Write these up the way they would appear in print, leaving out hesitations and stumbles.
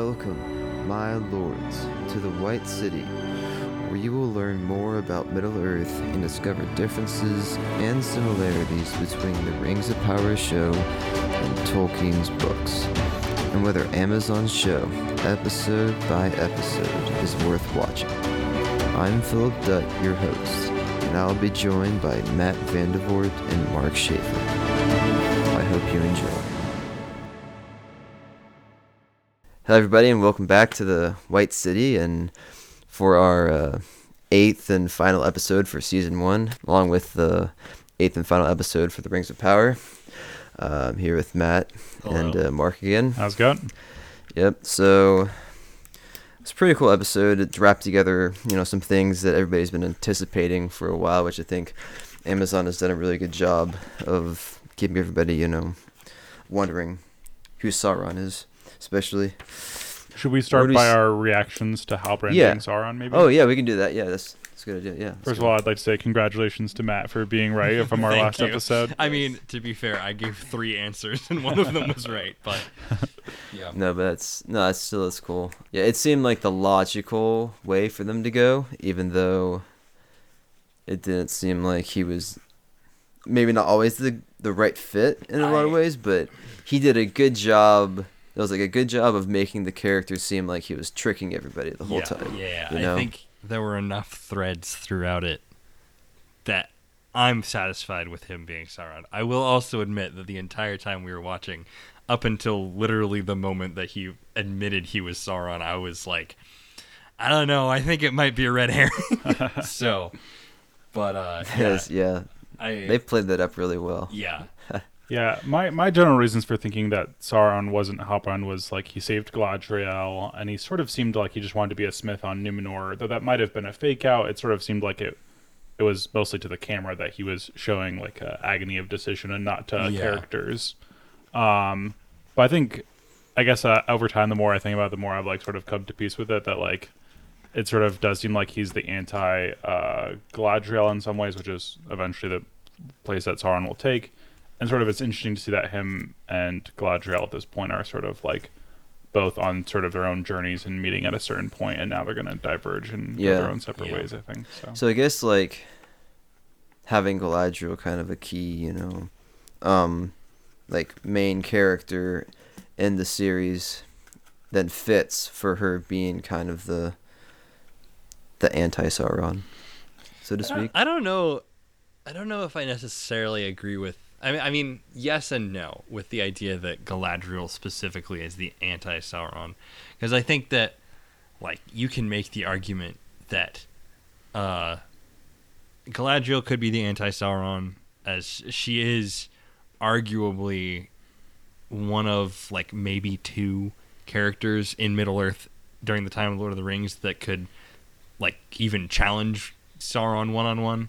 Welcome, my lords, to the White City, where you will learn more about Middle-earth and discover differences and similarities between the Rings of Power show and Tolkien's books, and whether Amazon's show, episode by episode, is worth watching. I'm Philip Dutt, your host, and I'll be joined by Matt Vandervoort and Mark Schaefer. I hope you enjoy. Hello everybody and welcome back to the White City and for our eighth and final episode for season one, along with the eighth and final episode for the Rings of Power. I'm here with Matt and Mark again. How's it going? Yep, so it's a pretty cool episode. It's wrapped together, you know, some things that everybody's been anticipating for a while, which I think Amazon has done a really good job of keeping everybody, you know, wondering who Sauron is. Especially, should we start by our reactions to Halbrand being Sauron? Maybe. Oh yeah, we can do that. Yeah, that's a good idea. Yeah. First of all, I'd like to say congratulations to Matt for being right from our last episode. I mean, to be fair, I gave three answers and one of them was right, but yeah. That's cool. Yeah, it seemed like the logical way for them to go, even though it didn't seem like he was maybe not always the right fit in a lot of ways, but he did a good job. It was like a good job of making the character seem like he was tricking everybody the whole time. Yeah, you know? I think there were enough threads throughout it that I'm satisfied with him being Sauron. I will also admit that the entire time we were watching, up until literally the moment that he admitted he was Sauron, I was like, I don't know, I think it might be a red herring. They've played that up really well. Yeah. Yeah, my general reasons for thinking that Sauron wasn't Halbrand was, like, he saved Galadriel, and he sort of seemed like he just wanted to be a smith on Numenor, though that might have been a fake-out. It sort of seemed like it was mostly to the camera that he was showing, like, agony of decision and not to characters. But I think, over time, the more I think about it, the more I've, like, sort of come to peace with it, that, like, it sort of does seem like he's the anti-Galadriel in some ways, which is eventually the place that Sauron will take. And sort of it's interesting to see that him and Galadriel at this point are sort of like both on sort of their own journeys and meeting at a certain point, and now they're going to diverge and go their own separate ways, I think. So I guess like having Galadriel kind of a key, you know, like main character in the series then fits for her being kind of the anti-Sauron, so to speak. I don't know if I necessarily agree with I mean, yes and no, with the idea that Galadriel specifically is the anti-Sauron. Because I think that, like, you can make the argument that Galadriel could be the anti-Sauron, as she is arguably one of, like, maybe two characters in Middle-earth during the time of Lord of the Rings that could, like, even challenge Sauron one-on-one.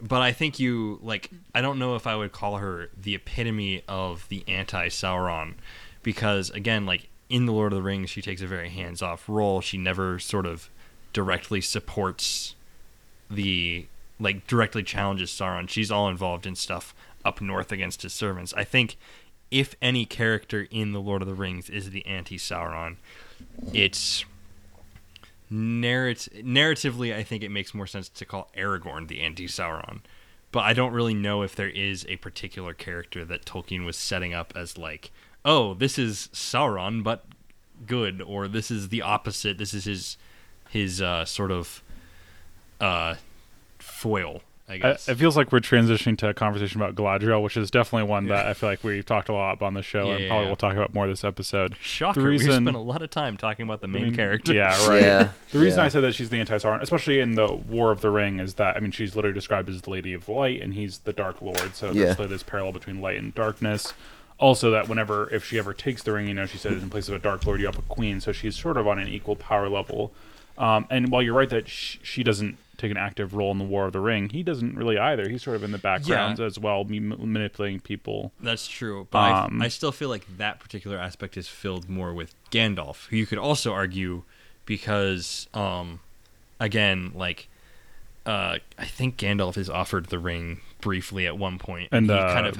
But I think you, like, I don't know if I would call her the epitome of the anti-Sauron because, again, like, in The Lord of the Rings, she takes a very hands-off role. She never sort of directly supports directly challenges Sauron. She's all involved in stuff up north against his servants. I think if any character in The Lord of the Rings is the anti-Sauron, it's... Narratively, I think it makes more sense to call Aragorn the anti-Sauron, but I don't really know if there is a particular character that Tolkien was setting up as like, oh, this is Sauron, but good, or this is the opposite. This is his sort of foil, I guess. It feels like we're transitioning to a conversation about Galadriel, which is definitely one that I feel like we've talked a lot about on the show, and probably we'll talk about more this episode. Shocker, we spent a lot of time talking about the main character. Yeah, right. Yeah. The reason I said that she's the anti-Sauron, especially in the War of the Ring, is that, I mean, she's literally described as the Lady of Light, and he's the Dark Lord, so there's like this parallel between light and darkness. Also, that if she ever takes the ring, you know, she says in place of a Dark Lord, you have a Queen, so she's sort of on an equal power level. And while you're right that she doesn't take an active role in the War of the Ring, he doesn't really either. He's sort of in the background as well, manipulating people. That's true. But I still feel like that particular aspect is filled more with Gandalf, who you could also argue because, again, like I think Gandalf is offered the ring briefly at one point, and he kind of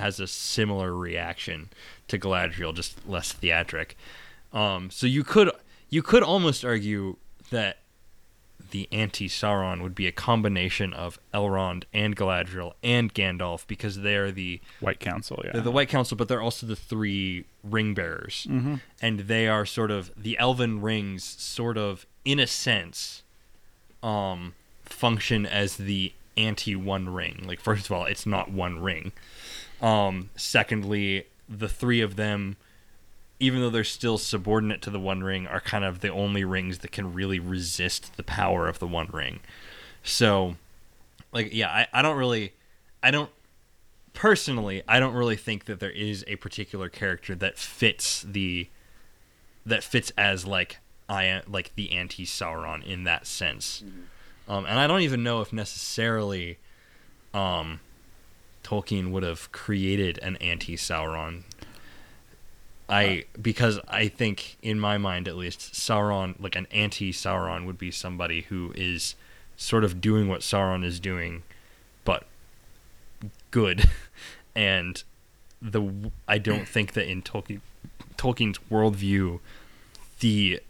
has a similar reaction to Galadriel, just less theatric. So you could almost argue that the anti-Sauron would be a combination of Elrond and Galadriel and Gandalf, because they are the White Council, yeah. They're the White Council, but they're also the three ring bearers. Mm-hmm. And they are sort of the elven rings, sort of, in a sense, function as the anti-One Ring. Like, first of all, it's not One Ring. Secondly, the three of them, even though they're still subordinate to the One Ring, are kind of the only rings that can really resist the power of the One Ring. So, like, yeah, I don't really think that there is a particular character that fits as, like, I am, like, the anti-Sauron in that sense. Mm-hmm. And I don't even know if necessarily Tolkien would have created an anti-Sauron. Because I think, in my mind at least, Sauron, like an anti-Sauron, would be somebody who is sort of doing what Sauron is doing, but good. And I don't think that in Tolkien's worldview, the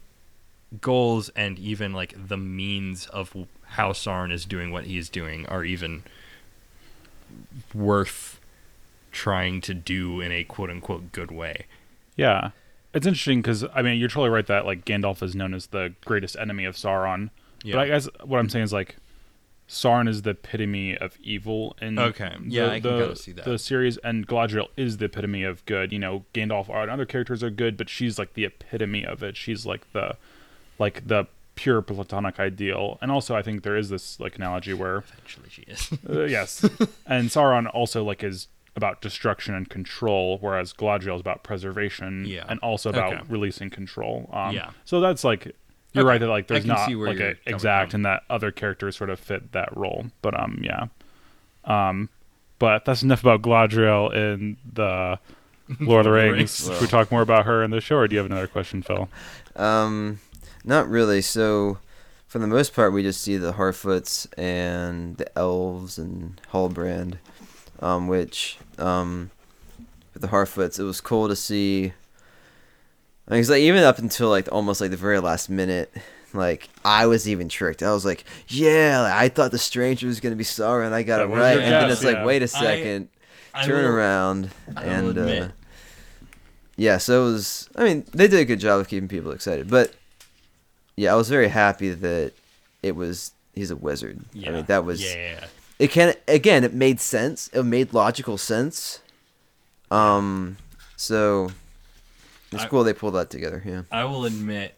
goals and even like the means of how Sauron is doing what he is doing are even worth trying to do in a quote-unquote good way. Yeah, it's interesting because, I mean, you're totally right that, like, Gandalf is known as the greatest enemy of Sauron. Yeah. But I guess what I'm saying is, like, Sauron is the epitome of evil in the series, and Galadriel is the epitome of good. You know, Gandalf and other characters are good, but she's, like, the epitome of it. She's, like, the pure platonic ideal. And also, I think there is this, like, analogy where... Eventually she is. Yes. And Sauron also, like, is about destruction and control, whereas Galadriel is about preservation and also about releasing control. So that's like, you're right that like there's not like an exact, and that other characters sort of fit that role. But but that's enough about Galadriel in the Lord of the Rings. Well, we talk more about her in the show, or do you have another question, Phil? Not really. So for the most part, we just see the Harfoots and the Elves and Halbrand. With the Harfoots, it was cool to see. I mean, it's like even up until like almost like the very last minute, like I was even tricked. I was like, yeah, like, I thought the stranger was gonna be Sauron. I got it right, and then it's like, wait a second, turn around, and yeah. So it was. I mean, they did a good job of keeping people excited, but yeah, I was very happy that it was. He's a wizard. Yeah. I mean, that was. Yeah. It made sense. It made logical sense. So it's cool they pulled that together. Yeah. I will admit,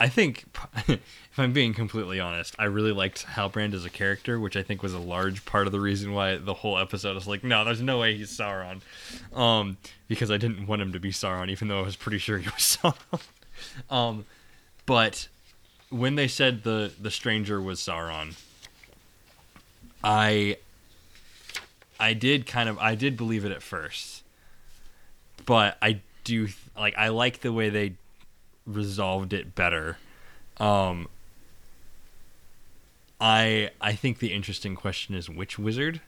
I think, if I'm being completely honest, I really liked Halbrand as a character, which I think was a large part of the reason why the whole episode was like, no, there's no way he's Sauron, because I didn't want him to be Sauron, even though I was pretty sure he was Sauron. But when they said the stranger was Sauron, I did believe it at first, but I do like, I like the way they resolved it better. I think the interesting question is which wizard.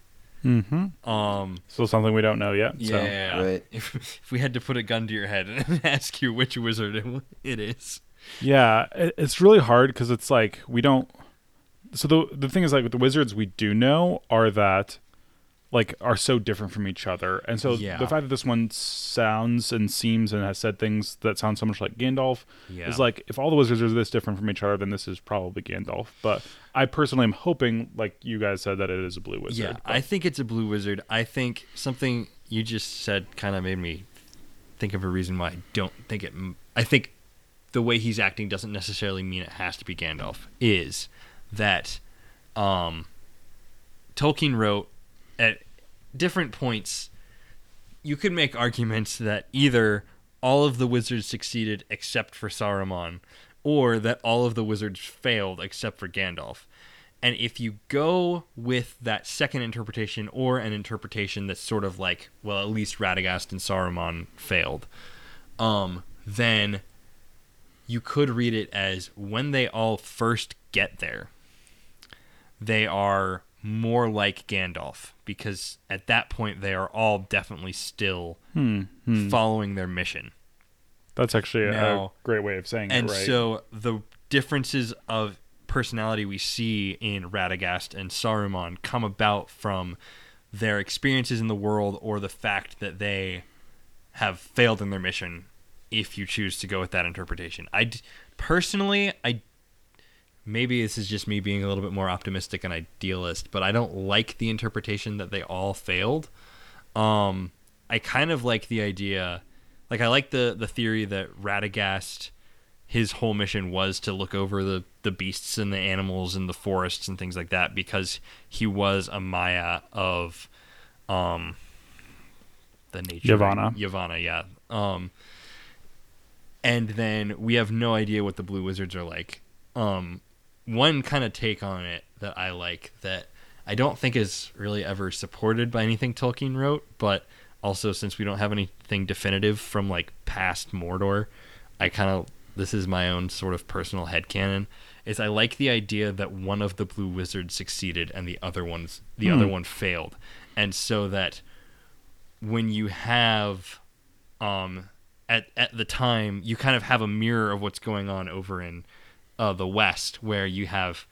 Mm-hmm. Still something we don't know yet. Yeah, so. Right. If we had to put a gun to your head and ask you which wizard it is. Yeah, it's really hard because it's like we don't. So the thing is, like, with the wizards we do know are that, like, are so different from each other. And so the fact that this one sounds and seems and has said things that sound so much like Gandalf is like, if all the wizards are this different from each other, then this is probably Gandalf. But I personally am hoping, like you guys said, that it is a blue wizard. Yeah, but I think it's a blue wizard. I think something you just said kind of made me think of a reason why I don't think it... I think the way he's acting doesn't necessarily mean it has to be Gandalf, is... that Tolkien wrote at different points. You could make arguments that either all of the wizards succeeded except for Saruman, or that all of the wizards failed except for Gandalf. And if you go with that second interpretation, or an interpretation that's sort of like, well, at least Radagast and Saruman failed, then you could read it as when they all first get there, they are more like Gandalf, because at that point they are all definitely still following their mission. That's actually a great way of saying it, right? And so the differences of personality we see in Radagast and Saruman come about from their experiences in the world, or the fact that they have failed in their mission, if you choose to go with that interpretation. Personally, maybe this is just me being a little bit more optimistic and idealist, but I don't like the interpretation that they all failed. I kind of like the idea, like I like the theory that Radagast, his whole mission was to look over the beasts and the animals and the forests and things like that, because he was a Maia of the nature. Yavanna, yeah. And then we have no idea what the Blue Wizards are like. One kind of take on it that I like, that I don't think is really ever supported by anything Tolkien wrote, but also since we don't have anything definitive from like past Mordor, this is my own sort of personal headcanon, is I like the idea that one of the Blue Wizards succeeded and the other one failed. And so that when you have, at the time, you kind of have a mirror of what's going on over in the West, where you have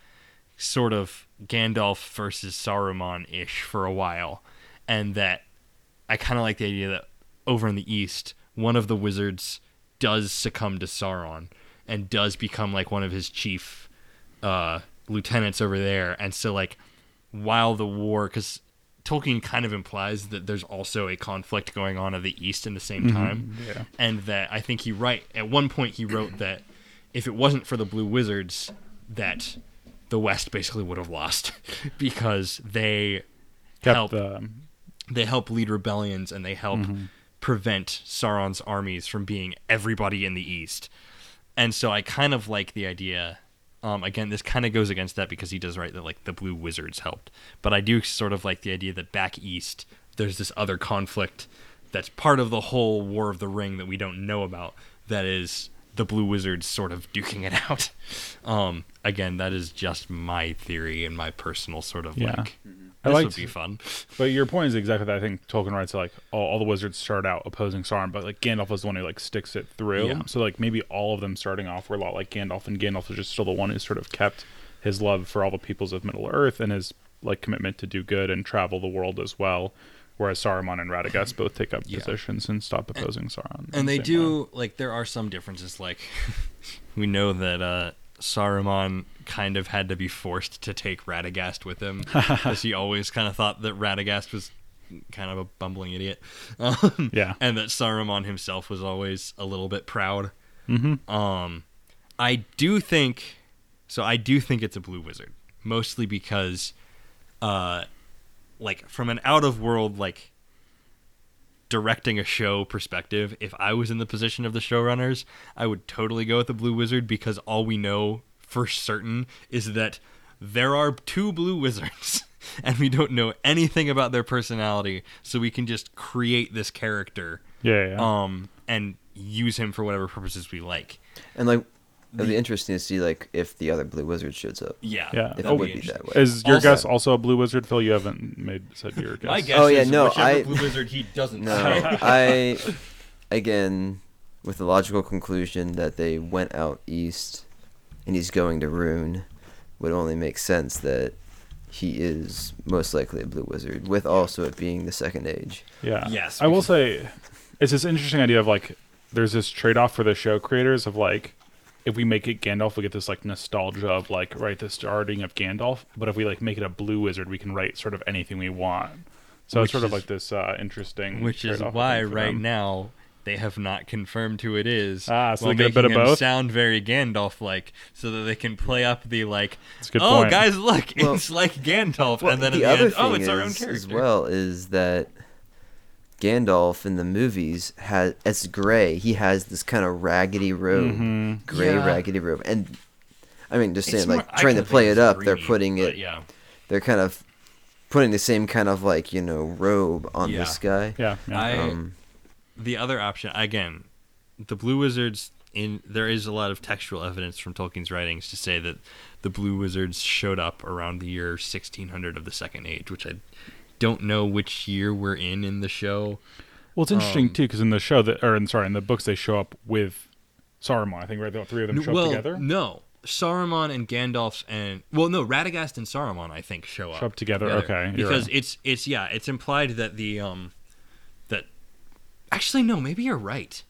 sort of Gandalf versus Saruman-ish for a while. And that I kind of like the idea that over in the East, one of the wizards does succumb to Sauron and does become like one of his chief lieutenants over there. And so like while the war, because Tolkien kind of implies that there's also a conflict going on in the East in the same time. Yeah. And that I think at one point he wrote that if it wasn't for the Blue Wizards, that the West basically would have lost because they help lead rebellions and they help prevent Sauron's armies from being everybody in the East. And so I kind of like the idea. Again, this kind of goes against that because he does write that like the Blue Wizards helped. But I do sort of like the idea that back East, there's this other conflict that's part of the whole War of the Ring that we don't know about, that is the Blue Wizards sort of duking it out. Again, that is just my theory and my personal sort of this would be fun. But your point is exactly that. I think Tolkien writes like all the wizards start out opposing Sauron, but like Gandalf was the one who like sticks it through. Yeah. So like maybe all of them starting off were a lot like Gandalf, and Gandalf was just still the one who sort of kept his love for all the peoples of Middle Earth and his like commitment to do good and travel the world as well. Whereas Saruman and Radagast both take up positions and stop opposing Sauron. And they do like there are some differences. Like we know that Saruman kind of had to be forced to take Radagast with him, because he always kind of thought that Radagast was kind of a bumbling idiot, and that Saruman himself was always a little bit proud. I do think it's a Blue Wizard, mostly because like from an out of world like directing a show perspective, if I was in the position of the showrunners, I would totally go with the Blue Wizard, because all we know for certain is that there are two Blue Wizards and we don't know anything about their personality, so we can just create this character and use him for whatever purposes we like. And like it'd be interesting to see like if the other Blue Wizard shows up. Yeah. If it would be that way. Is your guess also a Blue Wizard, Phil? You haven't said your guess. My guess Blue Wizard he doesn't say. Again, with the logical conclusion that they went out east and he's going to Rune, would only make sense that he is most likely a Blue Wizard, with also it being the Second Age. Yeah. Yes. I will say it's this interesting idea of like there's this trade-off for the show creators of like, if we make it Gandalf, we get this like nostalgia of like the starting of Gandalf. But if we like make it a Blue Wizard, we can write sort of anything we want. So it's sort of like this interesting. Which is why right now they have not confirmed who it is. So they get a bit of both. Sound very Gandalf-like, so that they can play up the like, oh guys, look, it's like Gandalf, and then at the end, it's our own character. As well is that Gandalf in the movies as Grey, he has this kind of raggedy robe, raggedy robe, and I mean, just saying, like trying to play it up, they're putting it, they're kind of putting the same kind of like robe on this guy. The other option, again, the Blue Wizards there is a lot of textual evidence from Tolkien's writings to say that the Blue Wizards showed up around the year 1600 of the Second Age, which I don't know which year we're in the show. Well, it's interesting too, because in the show in the books they show up with Saruman. I think right, the three of them show up together. No, Saruman and Gandalf Radagast and Saruman I think show up together. Okay, because it's implied that maybe you're right.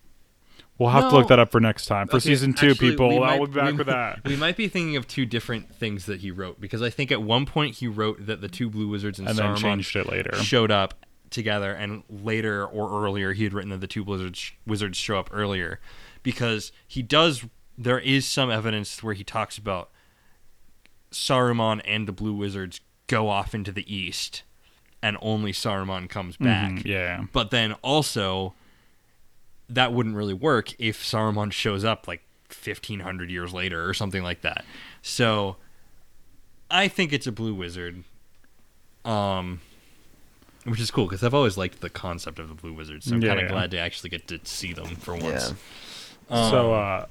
We'll have to look that up for next time. For season 2, people, I'll be back with that. We might be thinking of two different things that he wrote, because I think at one point he wrote that the two Blue Wizards and Saruman then changed it later. Showed up together, and later or earlier he had written that the two wizards show up earlier, because there is some evidence where he talks about Saruman and the Blue Wizards go off into the east, and only Saruman comes back. Mm-hmm, yeah. But then also, that wouldn't really work if Saruman shows up like 1,500 years later or something like that. So I think it's a Blue Wizard, which is cool because I've always liked the concept of the Blue Wizards. So I'm kind of glad to actually get to see them for once. Yeah.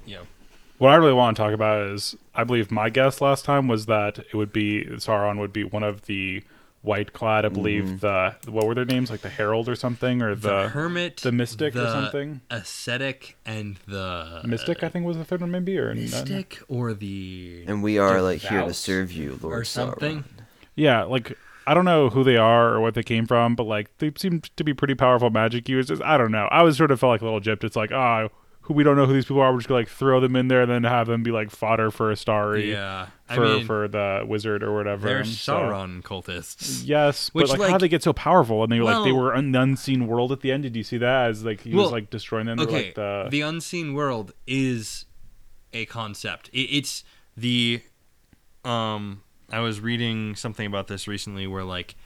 What I really want to talk about is, I believe my guess last time was that it would be Sauron would be one of the White-clad, I believe, what were their names? Like the Herald or something? Or the Hermit, the Mystic or something? The Ascetic and the... Mystic, I think, was the third one, maybe? Or Mystic or the... And we are, like, here to serve you, Lord or something. Sauron. Yeah, like, I don't know who they are or what they came from, but, like, they seem to be pretty powerful magic users. I don't know. I was sort of felt like a little gypped. It's like, we don't know who these people are. We're just going to, like, throw them in there and then have them be, like, fodder for Astari. Yeah. For the wizard or whatever. They're Sauron cultists. Yes. Which, but, like, how they get so powerful. And they were in the Unseen World at the end. Did you see that? As, like, he was, like, destroying them. Okay. Like, the Unseen World is a concept. It's the... I was reading something about this recently where, like,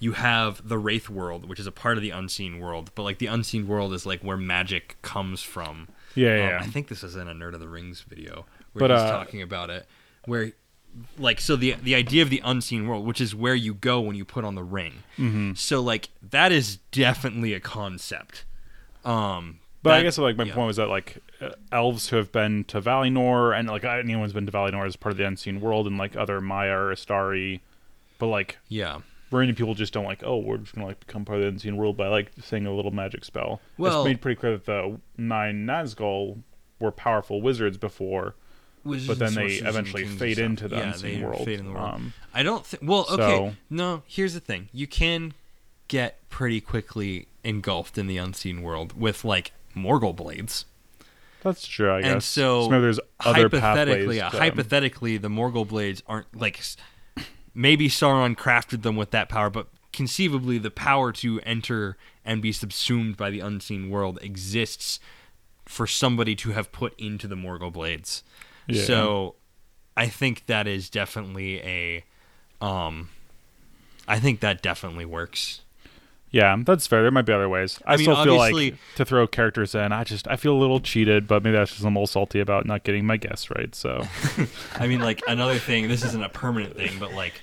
you have the Wraith World, which is a part of the Unseen World. But, like, the Unseen World is, like, where magic comes from. Yeah. I think this is in a Nerd of the Rings video where he's talking about it, where, like, so the idea of the Unseen World, which is where you go when you put on the ring. Mm-hmm. So, like, that is definitely a concept. But I guess, like, my point was that, like, elves who have been to Valinor, and, like, anyone's been to Valinor as part of the Unseen World, and, like, other Maia or Astari, but, like... Yeah. Many people just don't like, we're just going to, like, become part of the Unseen World by, like, saying a little magic spell. Well, it's made pretty clear that the 9 Nazgul were powerful wizards before, but then they eventually fade into the Unseen World. Fade in the world. I don't think... Well, okay. So, no, here's the thing. You can get pretty quickly engulfed in the Unseen World with, like, Morgul blades. That's true, I guess. And so maybe there's other pathways. Hypothetically, the Morgul blades aren't, like... Maybe Sauron crafted them with that power, but conceivably the power to enter and be subsumed by the Unseen World exists for somebody to have put into the Morgul blades. Yeah. So I think that is definitely I think that definitely works. Yeah, that's fair. There might be other ways. I mean, still feel like to throw characters in, I feel a little cheated, but maybe that's just I'm a little salty about not getting my guess right. So, I mean, like, another thing, this isn't a permanent thing, but, like,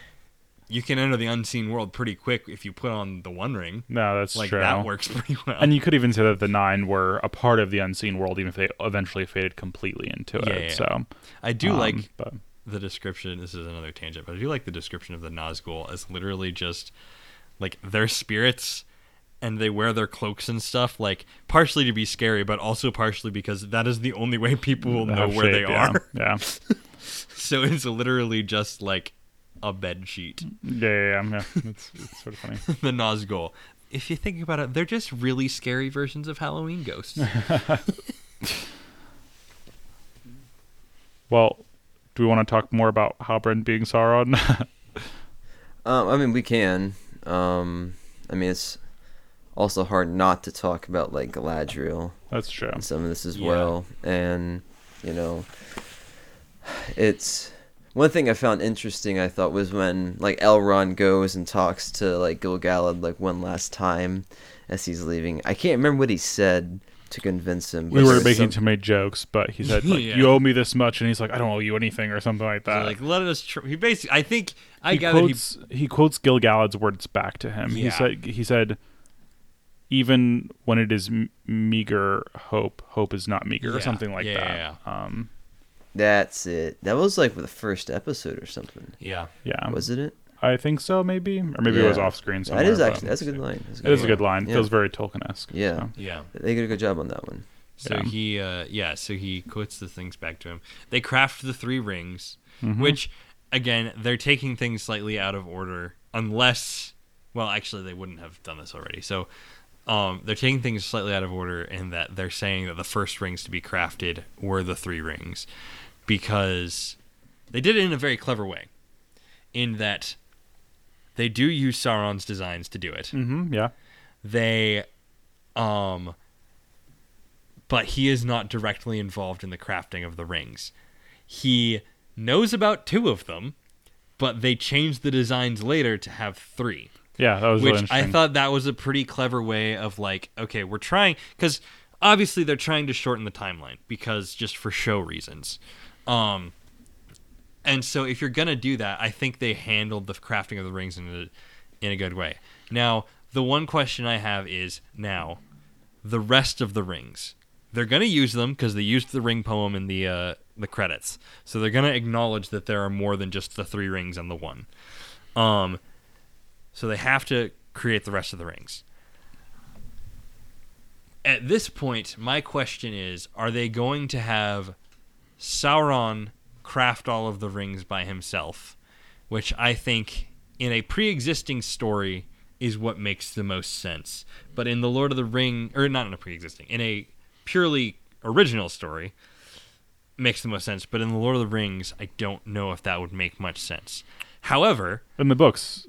you can enter the Unseen World pretty quick if you put on the One Ring. No, that's true. That works pretty well. And you could even say that the 9 were a part of the Unseen World, even if they eventually faded completely into it. Yeah. So, I do like the description. This is another tangent, but I do like the description of the Nazgul as literally just... like, they're spirits, and they wear their cloaks and stuff, like, partially to be scary, but also partially because that is the only way people will know where they are. Yeah. So it's literally just, like, a bed sheet. Yeah. It's sort of funny. The Nazgul. If you think about it, they're just really scary versions of Halloween ghosts. Well, do we want to talk more about Halbrand being Sauron? I mean, we can... I mean, it's also hard not to talk about, like, Galadriel. That's true. And some of this as well. And, you know, it's... One thing I found interesting, I thought, was when, like, Elrond goes and talks to, like, Gil-Galad, like, one last time as he's leaving. I can't remember what he said to convince him. We were making too many jokes, but he said, like, you owe me this much, and he's like, I don't owe you anything, or something like that. So, like, let us... He basically... I think... I gather he quotes Gil-Galad's words back to him. Yeah. He said, even when it is meager hope, hope is not meager, or something like that. Yeah. That's it. That was like the first episode or something. Yeah. Yeah. Wasn't it? I think so, maybe. Or maybe it was off screen somewhere. That is actually, that's a good line. It is a good line. It feels very Tolkien-esque. Yeah. So. Yeah. They did a good job on that one. So he, so he quotes the things back to him. They craft the three rings, which, again, they're taking things slightly out of order, unless, well, actually, they wouldn't have done this already. So they're taking things slightly out of order in that they're saying that the first rings to be crafted were the three rings, because they did it in a very clever way, in that they do use Sauron's designs to do it. They, but he is not directly involved in the crafting of the rings. He knows about two of them, but they changed the designs later to have three. Yeah, that was really interesting. Which I thought that was a pretty clever way of like, okay, we're trying, because obviously they're trying to shorten the timeline, because just for show reasons. And so if you're going to do that, I think they handled the crafting of the rings in a good way. Now, the one question I have is, now, the rest of the rings. They're going to use them because they used the ring poem in the credits. So they're going to acknowledge that there are more than just the three rings and the one. So they have to create the rest of the rings. At this point, my question is, are they going to have Sauron craft all of the rings by himself? Which I think in a pre-existing story is what makes the most sense. But in the Lord of the Ring, or not in a pre-existing, in a purely original story, makes the most sense, but in the Lord of the Rings, I don't know if that would make much sense. However, in the books,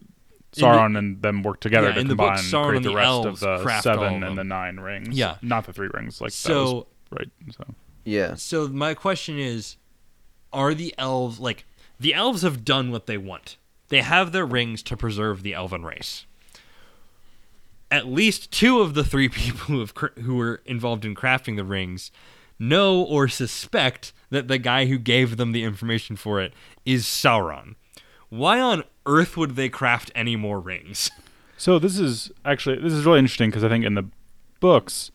Sauron and them work together to combine books, and create the rest of the seven and the nine rings. Yeah, not the three rings. Like so, that was, right? So yeah. So my question is, are the elves like the elves have done what they want? They have their rings to preserve the elven race. At least two of the three people who were involved in crafting the rings know or suspect that the guy who gave them the information for it is Sauron. Why on earth would they craft any more rings? So this is really interesting, because I think in the books,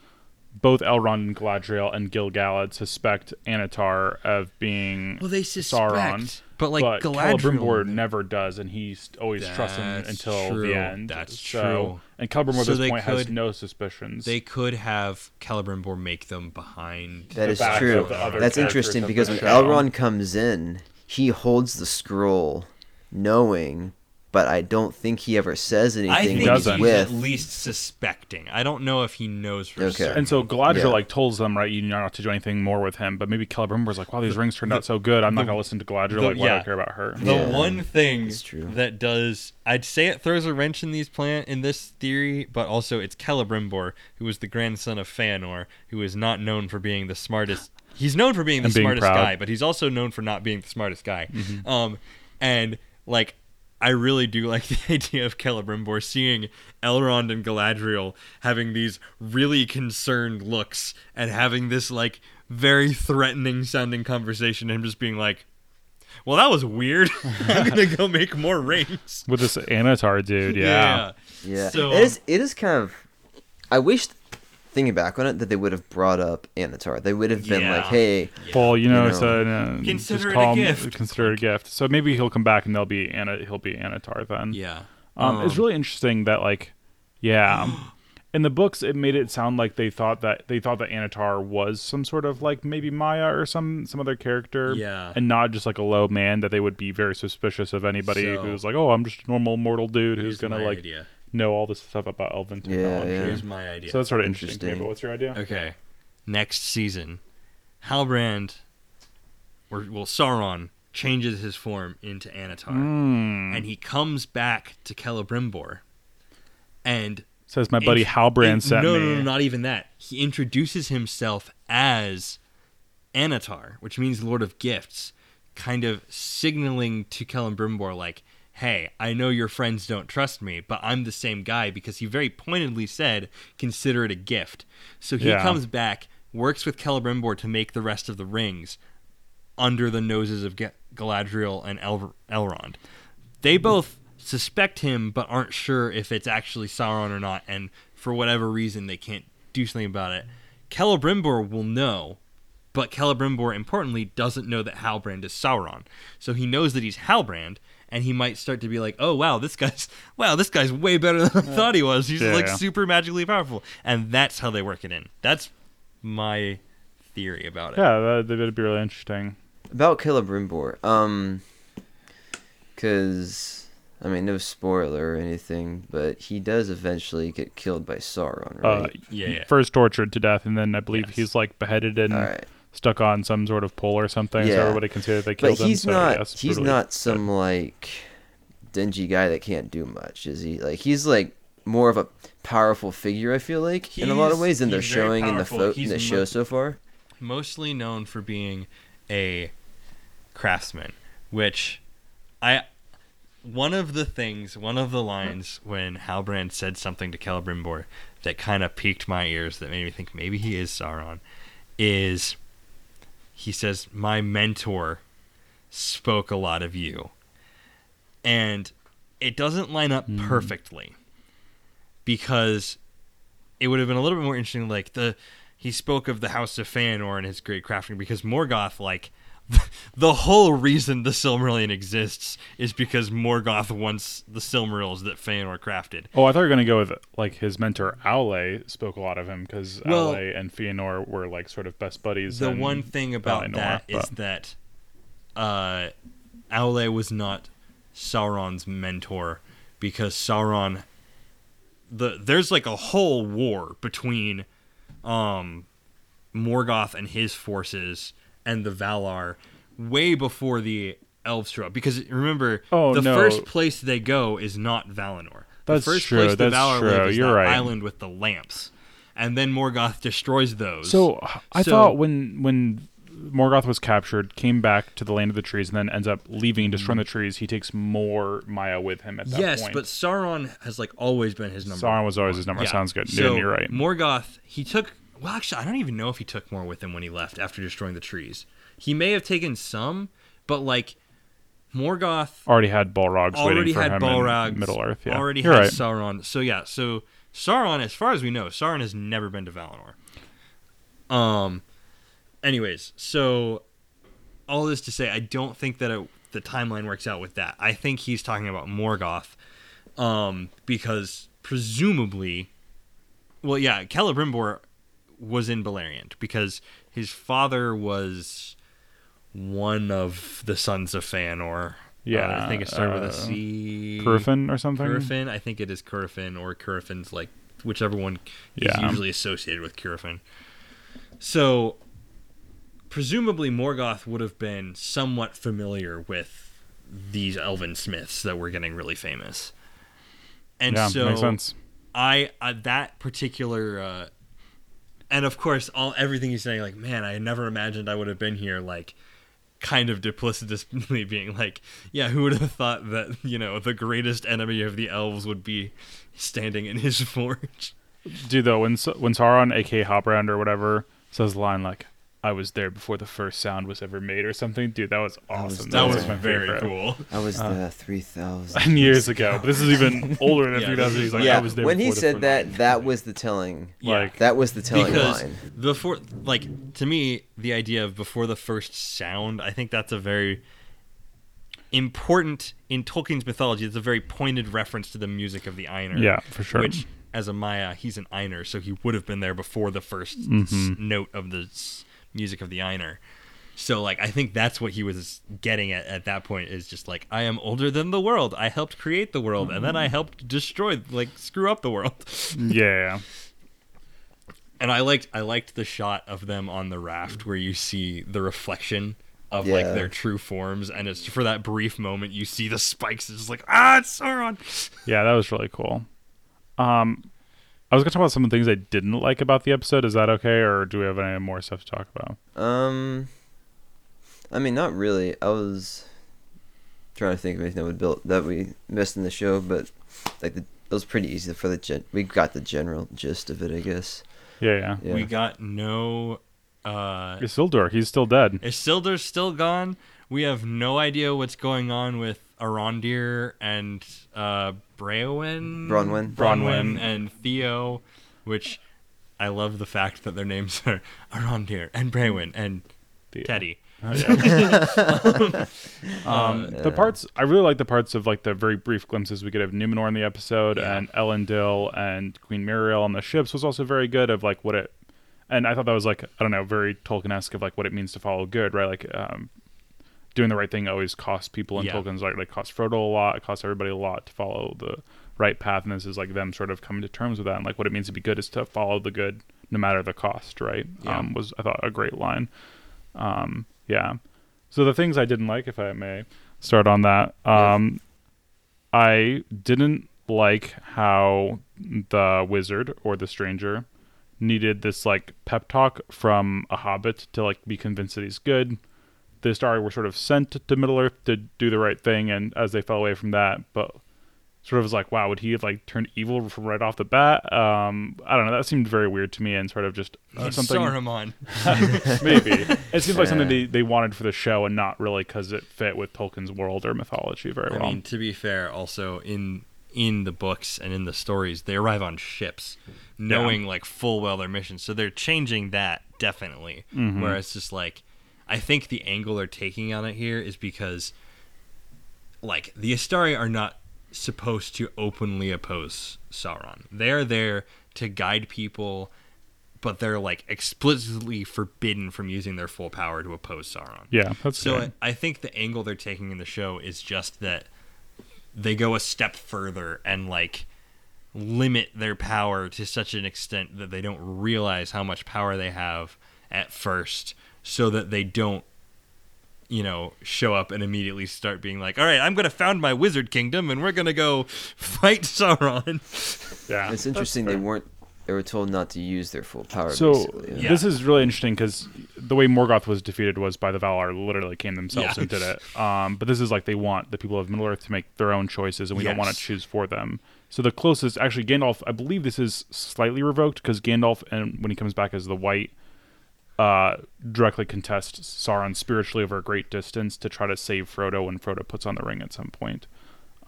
both Elrond and Galadriel and Gil-Galad suspect Annatar of being Sauron. But Celebrimbor never does, and he always trusts him until the end. That's true. And Celebrimbor at this point has no suspicions. They could have Celebrimbor make them behind. That is true. That's interesting, because when Elrond comes in, he holds the scroll knowing, but I don't think he ever says anything. I think he's at least suspecting. I don't know if he knows for certain. And so Galadriel tells them, right, you know not to do anything more with him, but maybe Celebrimbor's like, wow, these rings turned out so good, I'm not going to listen to Galadriel, why do I care about her? The one thing that does, I'd say it throws a wrench in this theory, but also it's Celebrimbor, who was the grandson of Fëanor, who is not known for being the smartest. He's known for being the smartest guy, but he's also known for not being the smartest guy. And, like, I really do like the idea of Celebrimbor seeing Elrond and Galadriel having these really concerned looks and having this, like, very threatening-sounding conversation, and him just being like, well, that was weird. I'm going to go make more rings. With this Annatar dude, yeah. So, it is kind of... I wish... Thinking back on it, that they would have brought up Annatar. They would have been like, "Hey, Paul, consider it a gift. Consider it a gift." So maybe he'll come back and he'll be Annatar then. Yeah, it's really interesting that in the books it made it sound like they thought that Annatar was some sort of like maybe Maia or some other character, and not just like a low man, that they would be very suspicious of anybody who's like, "Oh, I'm just a normal mortal dude who's gonna like." Idea. Know all this stuff about elven technology. Here's my idea. So that's sort of interesting. But what's your idea? Okay. Next season, Halbrand, Sauron, changes his form into Annatar. And he comes back to Celebrimbor and says, my buddy Halbrand sent me. No, not even that. He introduces himself as Annatar, which means Lord of Gifts, kind of signaling to Celebrimbor, like, hey, I know your friends don't trust me, but I'm the same guy, because he very pointedly said, consider it a gift. So he comes back, works with Celebrimbor to make the rest of the rings under the noses of Galadriel and Elrond. They both suspect him, but aren't sure if it's actually Sauron or not, and for whatever reason they can't do something about it, Celebrimbor will know. But Celebrimbor, importantly, doesn't know that Halbrand is Sauron. So he knows that he's Halbrand, and he might start to be like, oh, wow, this guy's way better than I thought he was. He's, like, super magically powerful. And that's how they work it in. That's my theory about it. Yeah, that'd be really interesting. About Celebrimbor, because, I mean, no spoiler or anything, but he does eventually get killed by Sauron, right? First tortured to death, and then I believe he's, like, beheaded and... All right. Stuck on some sort of pole or something, so everybody can see that they killed him. He's not like dingy guy that can't do much, is he? Like he's like more of a powerful figure, I feel like, in a lot of ways than they're showing in the show so far. Mostly known for being a craftsman, which one of the lines when Halbrand said something to Celebrimbor that kind of piqued my ears, that made me think maybe he is Sauron, is he says, my mentor spoke a lot of you. And it doesn't line up perfectly, because it would have been a little bit more interesting, like he spoke of the House of Fëanor and his great crafting, because Morgoth, like, the whole reason the Silmarillion exists is because Morgoth wants the Silmarils that Fëanor crafted. Oh, I thought you were going to go with, like, his mentor Aule spoke a lot of him, because Aule and Fëanor were, like, sort of best buddies. The one thing about Valinor, is that Aule was not Sauron's mentor, because Sauron... There's, like, a whole war between Morgoth and his forces... and the Valar way before the Elves show up. Because remember, first place they go is not Valinor. The first place the Valar live is that island with the lamps. And then Morgoth destroys those. So I thought when Morgoth was captured, came back to the Land of the Trees, and then ends up leaving, destroying the trees, he takes more Maia with him at that point. Yes, but Sauron has like always been his number one. Sauron was always his number one. Yeah. Sounds good. So you're right. Morgoth, he took... Well, actually, I don't even know if he took more with him when he left after destroying the trees. He may have taken some, but, like, Morgoth... Already had Balrogs waiting for him in Middle-earth. Yeah. Already had Sauron. So, yeah. So, Sauron, as far as we know, Sauron has never been to Valinor. Anyways, so, all this to say, I don't think that the timeline works out with that. I think he's talking about Morgoth, because, presumably... Well, yeah, Celebrimbor... was in Beleriand because his father was one of the sons of Fëanor. Yeah, I think it started with a C. Curufin or something. Curufin, I think it is Curufin or Curufin's like whichever one is usually associated with Curufin. So presumably Morgoth would have been somewhat familiar with these elven smiths that were getting really famous, and so makes sense. And of course, everything he's saying, like, man, I never imagined I would have been here, like, kind of duplicitously being like, yeah, who would have thought that, you know, the greatest enemy of the elves would be standing in his forge? Dude, though, when Sauron, aka Halbrand or whatever, says the line, like, I was there before the first sound was ever made or something, dude, that was awesome. That was my very favorite. Cool. I was there 3,000 years ago. But this is even older than 3,000. He's like, I was there. When he said that was the telling. Like, that was the telling line. Before, like, to me, the idea of before the first sound, I think that's a very important in Tolkien's mythology. It's a very pointed reference to the music of the Ainur. Yeah, for sure. Which, as a Maia, he's an Ainur, so he would have been there before the first note of the music of the Ainur. So, like, I think that's what he was getting at that point, is just like, I am older than the world. I helped create the world, and then I helped destroy, like, screw up the world. Yeah. And I liked the shot of them on the raft where you see the reflection of like their true forms, and it's for that brief moment you see the spikes. It's just like, it's Sauron. Yeah, that was really cool. I was going to talk about some of the things I didn't like about the episode. Is that okay, or do we have any more stuff to talk about? I mean, not really. I was trying to think of anything that we missed in the show, but like it was pretty easy for we got the general gist of it, I guess. Yeah. We got no... Isildur's still dead. Isildur's still gone. We have no idea what's going on with Arondir and Bronwyn and Theo, which I love the fact that their names are Arondir and Bronwyn and Theo. Teddy. Oh, yeah. Yeah. I really like the parts of like the very brief glimpses we get of Numenor in the episode, yeah. and Elendil and Queen Muriel on the ships was also very good of like what it, and I thought that was like, I don't know, very Tolkien-esque of like what it means to follow good, right? Like doing the right thing always costs people in yeah. Tolkien's art. Like, costs Frodo a lot, it costs everybody a lot to follow the right path, and this is like them sort of coming to terms with that, and like what it means to be good is to follow the good no matter the cost, right? Yeah. Was, I thought, a great line. Yeah. So the things I didn't like, if I may start on that, I didn't like how the wizard or the stranger needed this like pep talk from a hobbit to like be convinced that he's good. The Starry were sort of sent to Middle Earth to do the right thing, and as they fell away from that, but sort of was like, wow, would he have like turned evil from right off the bat? I don't know. That seemed very weird to me, and sort of just something. Saruman. Maybe it seems like something they wanted for the show, and not really because it fit with Tolkien's world or mythology very well. I mean, to be fair, also in the books and in the stories, they arrive on ships, knowing like full well their mission, so they're changing that definitely. Mm-hmm. Where it's just like, I think the angle they're taking on it here is because, like, the Istari are not supposed to openly oppose Sauron. They're there to guide people, but they're, like, explicitly forbidden from using their full power to oppose Sauron. Yeah, that's so fair. I think the angle they're taking in the show is just that they go a step further and, like, limit their power to such an extent that they don't realize how much power they have at first, so that they don't, you know, show up and immediately start being like, all right, I'm going to found my wizard kingdom and we're going to go fight Sauron. Yeah, it's interesting they were told not to use their full power. So yeah. This is really interesting because the way Morgoth was defeated was by the Valar literally came themselves and did it. But this is like they want the people of Middle-earth to make their own choices, and we don't want to choose for them. So the closest, actually Gandalf, I believe this is slightly revoked because Gandalf, and when he comes back as the White, directly contest Sauron spiritually over a great distance to try to save Frodo when Frodo puts on the ring at some point.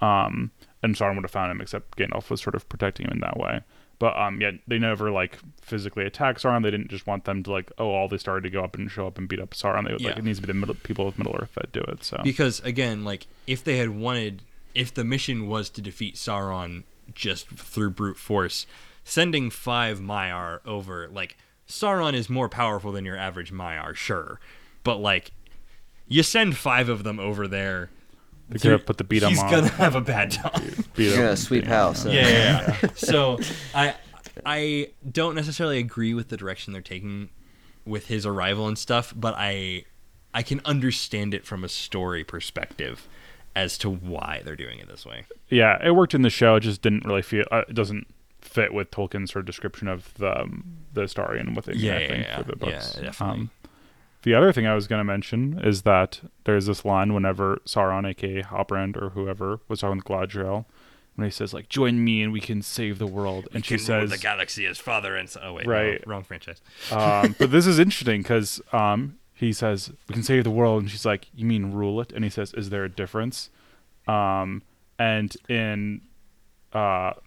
And Sauron would have found him, except Gandalf was sort of protecting him in that way. But yet they never like physically attack Sauron. They didn't just want them to like, all they started to go up and show up and beat up Sauron. They would, like, it needs to be the people of Middle-earth that do it. So because again, like if the mission was to defeat Sauron just through brute force, sending 5 Maiar over, like, Sauron is more powerful than your average Maiar, sure. But, like, you send 5 of them over there. They're going to put the beat on. He's going to have a bad time. He's going to sweep house. Yeah. So I don't necessarily agree with the direction they're taking with his arrival and stuff, but I can understand it from a story perspective as to why they're doing it this way. Yeah, it worked in the show. It just didn't really feel... it doesn't fit with Tolkien's sort of description of the Istari and what they mean, I think, for the books. Yeah, definitely. The other thing I was going to mention is that there's this line whenever Sauron, aka Halbrand or whoever, was talking with Galadriel, when he says, like, join me and we can save the world. And she says... the galaxy is father and son. Oh, wait, right. No, wrong franchise. But this is interesting because he says, we can save the world. And she's like, you mean rule it? And he says, is there a difference? And in...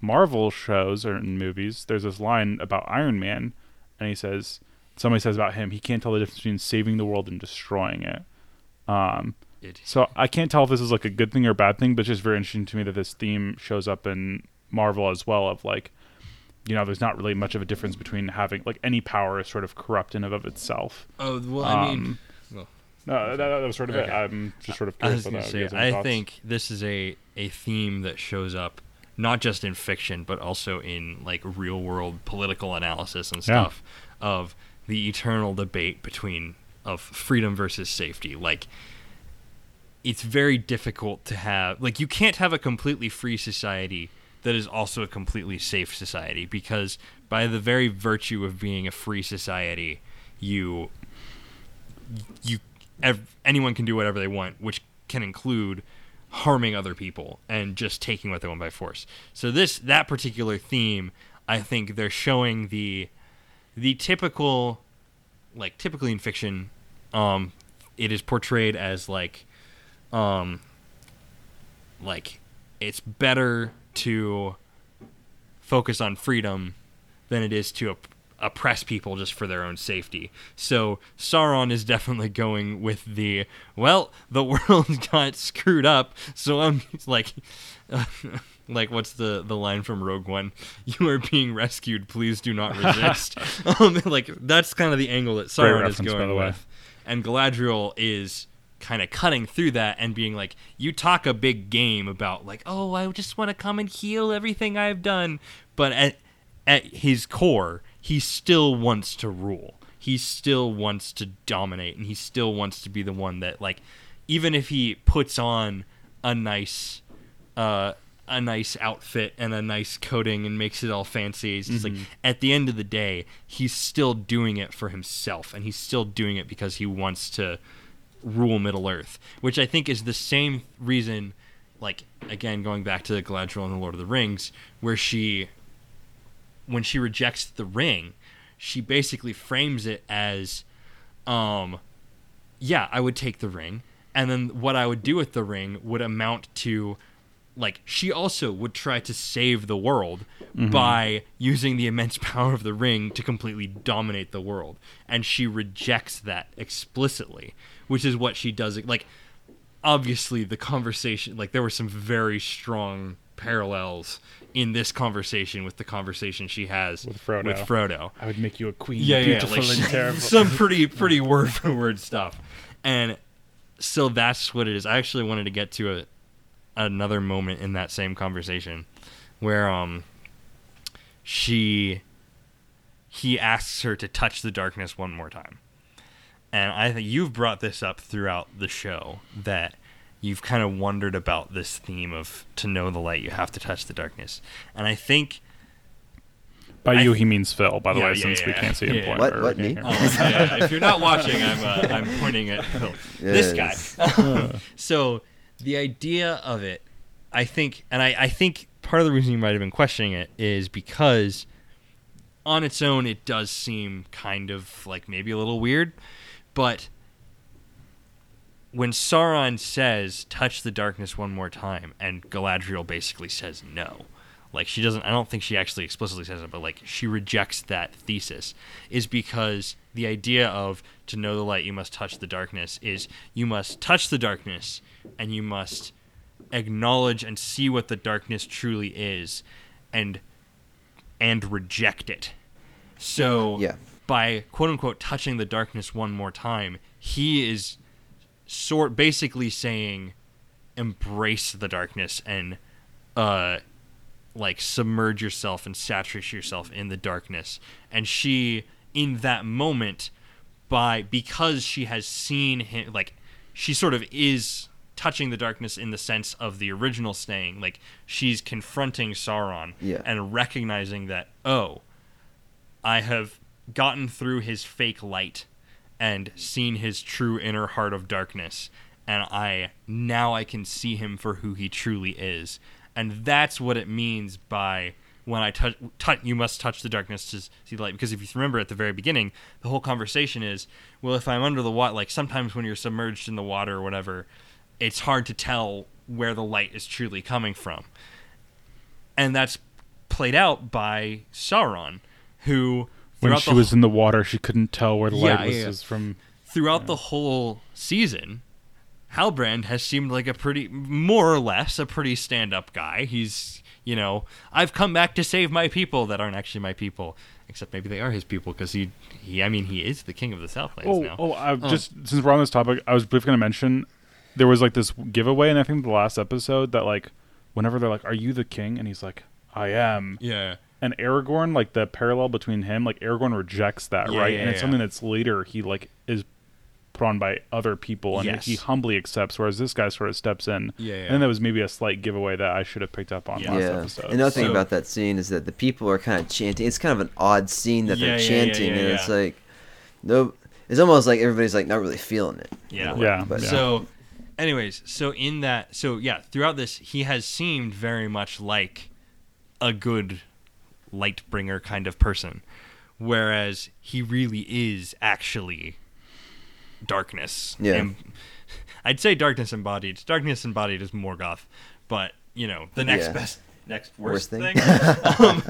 Marvel shows or in movies, there's this line about Iron Man, and he says, somebody says about him, he can't tell the difference between saving the world and destroying it. So I can't tell if this is like a good thing or a bad thing, but it's just very interesting to me that this theme shows up in Marvel as well, of like, you know, there's not really much of a difference between having, like, any power is sort of corrupt in and of itself. Oh, well, I mean... Well. No, that was sort of it. I'm just sort of curious about that. I think this is a theme that shows up not just in fiction, but also in, like, real-world political analysis and stuff of the eternal debate of freedom versus safety. Like, it's very difficult to have... Like, you can't have a completely free society that is also a completely safe society, because by the very virtue of being a free society, anyone can do whatever they want, which can include... harming other people and just taking what they want by force. So that particular theme, I think they're showing the typical, like, typically in fiction, it is portrayed as like it's better to focus on freedom than it is to oppress people just for their own safety. So Sauron is definitely going with the, well, the world got screwed up, so I'm like what's the line from Rogue One? You are being rescued, please do not resist. Like, that's kind of the angle that Sauron is going with. And Galadriel is kind of cutting through that and being like, you talk a big game about like, oh, I just want to come and heal everything I've done. But at his core, he still wants to rule. He still wants to dominate, and he still wants to be the one that, like, even if he puts on a nice outfit and a nice coating and makes it all fancy, it's just like, at the end of the day, he's still doing it for himself, and he's still doing it because he wants to rule Middle-earth, which I think is the same reason, like, again, going back to Galadriel in The Lord of the Rings, where when she rejects the ring, she basically frames it as, yeah, I would take the ring, and then what I would do with the ring would amount to, like, she also would try to save the world by using the immense power of the ring to completely dominate the world, and she rejects that explicitly, which is what she does. Like, obviously, the conversation, like, there were some very strong parallels in this conversation with the conversation she has with Frodo. I would make you a queen, beautiful and terrible. Some pretty word for word stuff. And so that's what it is. I actually wanted to get to another moment in that same conversation where he asks her to touch the darkness one more time. And I think you've brought this up throughout the show, that you've kind of wondered about this theme of, to know the light, you have to touch the darkness. And I think... he means Phil, by the way, since we can't see him point. What, me? If you're not watching, I'm pointing at Phil. Yes. This guy. So the idea of it, I think, and I think part of the reason you might have been questioning it is because on its own it does seem kind of like maybe a little weird, but... when Sauron says, touch the darkness one more time, and Galadriel basically says no. Like, she doesn't, I don't think she actually explicitly says it, but, like, she rejects that thesis, is because the idea of, to know the light, you must touch the darkness, is you must touch the darkness, and you must acknowledge and see what the darkness truly is, and reject it. So, by, quote-unquote, touching the darkness one more time, he is... basically saying, embrace the darkness and like, submerge yourself and saturate yourself in the darkness. And she, in that moment, because she has seen him, like, she sort of is touching the darkness in the sense of the original saying, like, she's confronting Sauron and recognizing that, oh, I have gotten through his fake light and seen his true inner heart of darkness, and I can see him for who he truly is. And that's what it means by, when I you must touch the darkness to see the light. Because if you remember at the very beginning, the whole conversation is, well, if I'm under the water, like, sometimes when you're submerged in the water or whatever, it's hard to tell where the light is truly coming from. And that's played out by Sauron, who... when she was in the water, she couldn't tell where the light was from. Throughout the whole season, Halbrand has seemed like more or less a pretty stand-up guy. He's, you know, I've come back to save my people that aren't actually my people. Except maybe they are his people, because he is the king of the Southlands now. Just since we're on this topic, I was briefly going to mention, there was like this giveaway, and I think the last episode, that like, whenever they're like, are you the king? And he's like, I am. Yeah. And Aragorn, like, the parallel between him, like, Aragorn rejects that, right? And it's something that's later he, like, is put on by other people, and he humbly accepts, whereas this guy sort of steps in. And that was maybe a slight giveaway that I should have picked up on last episode. Another thing about that scene is that the people are kind of chanting. It's kind of an odd scene that they're chanting, and it's like, no, it's almost like everybody's, like, not really feeling it. So, anyways, throughout this, he has seemed very much like a good... Lightbringer kind of person, whereas he really is actually darkness. Yeah. I'd say darkness embodied. Darkness embodied is Morgoth, but you know the next best, next worst thing. Again,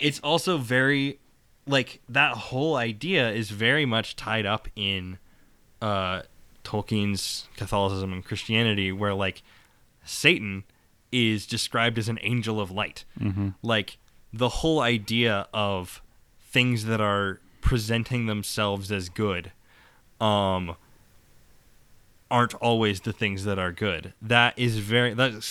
it's also very like that whole idea is very much tied up in Tolkien's Catholicism and Christianity, where like Satan is described as an angel of light. Mm-hmm. Like the whole idea of things that are presenting themselves as good aren't always the things that are good. That is very... That's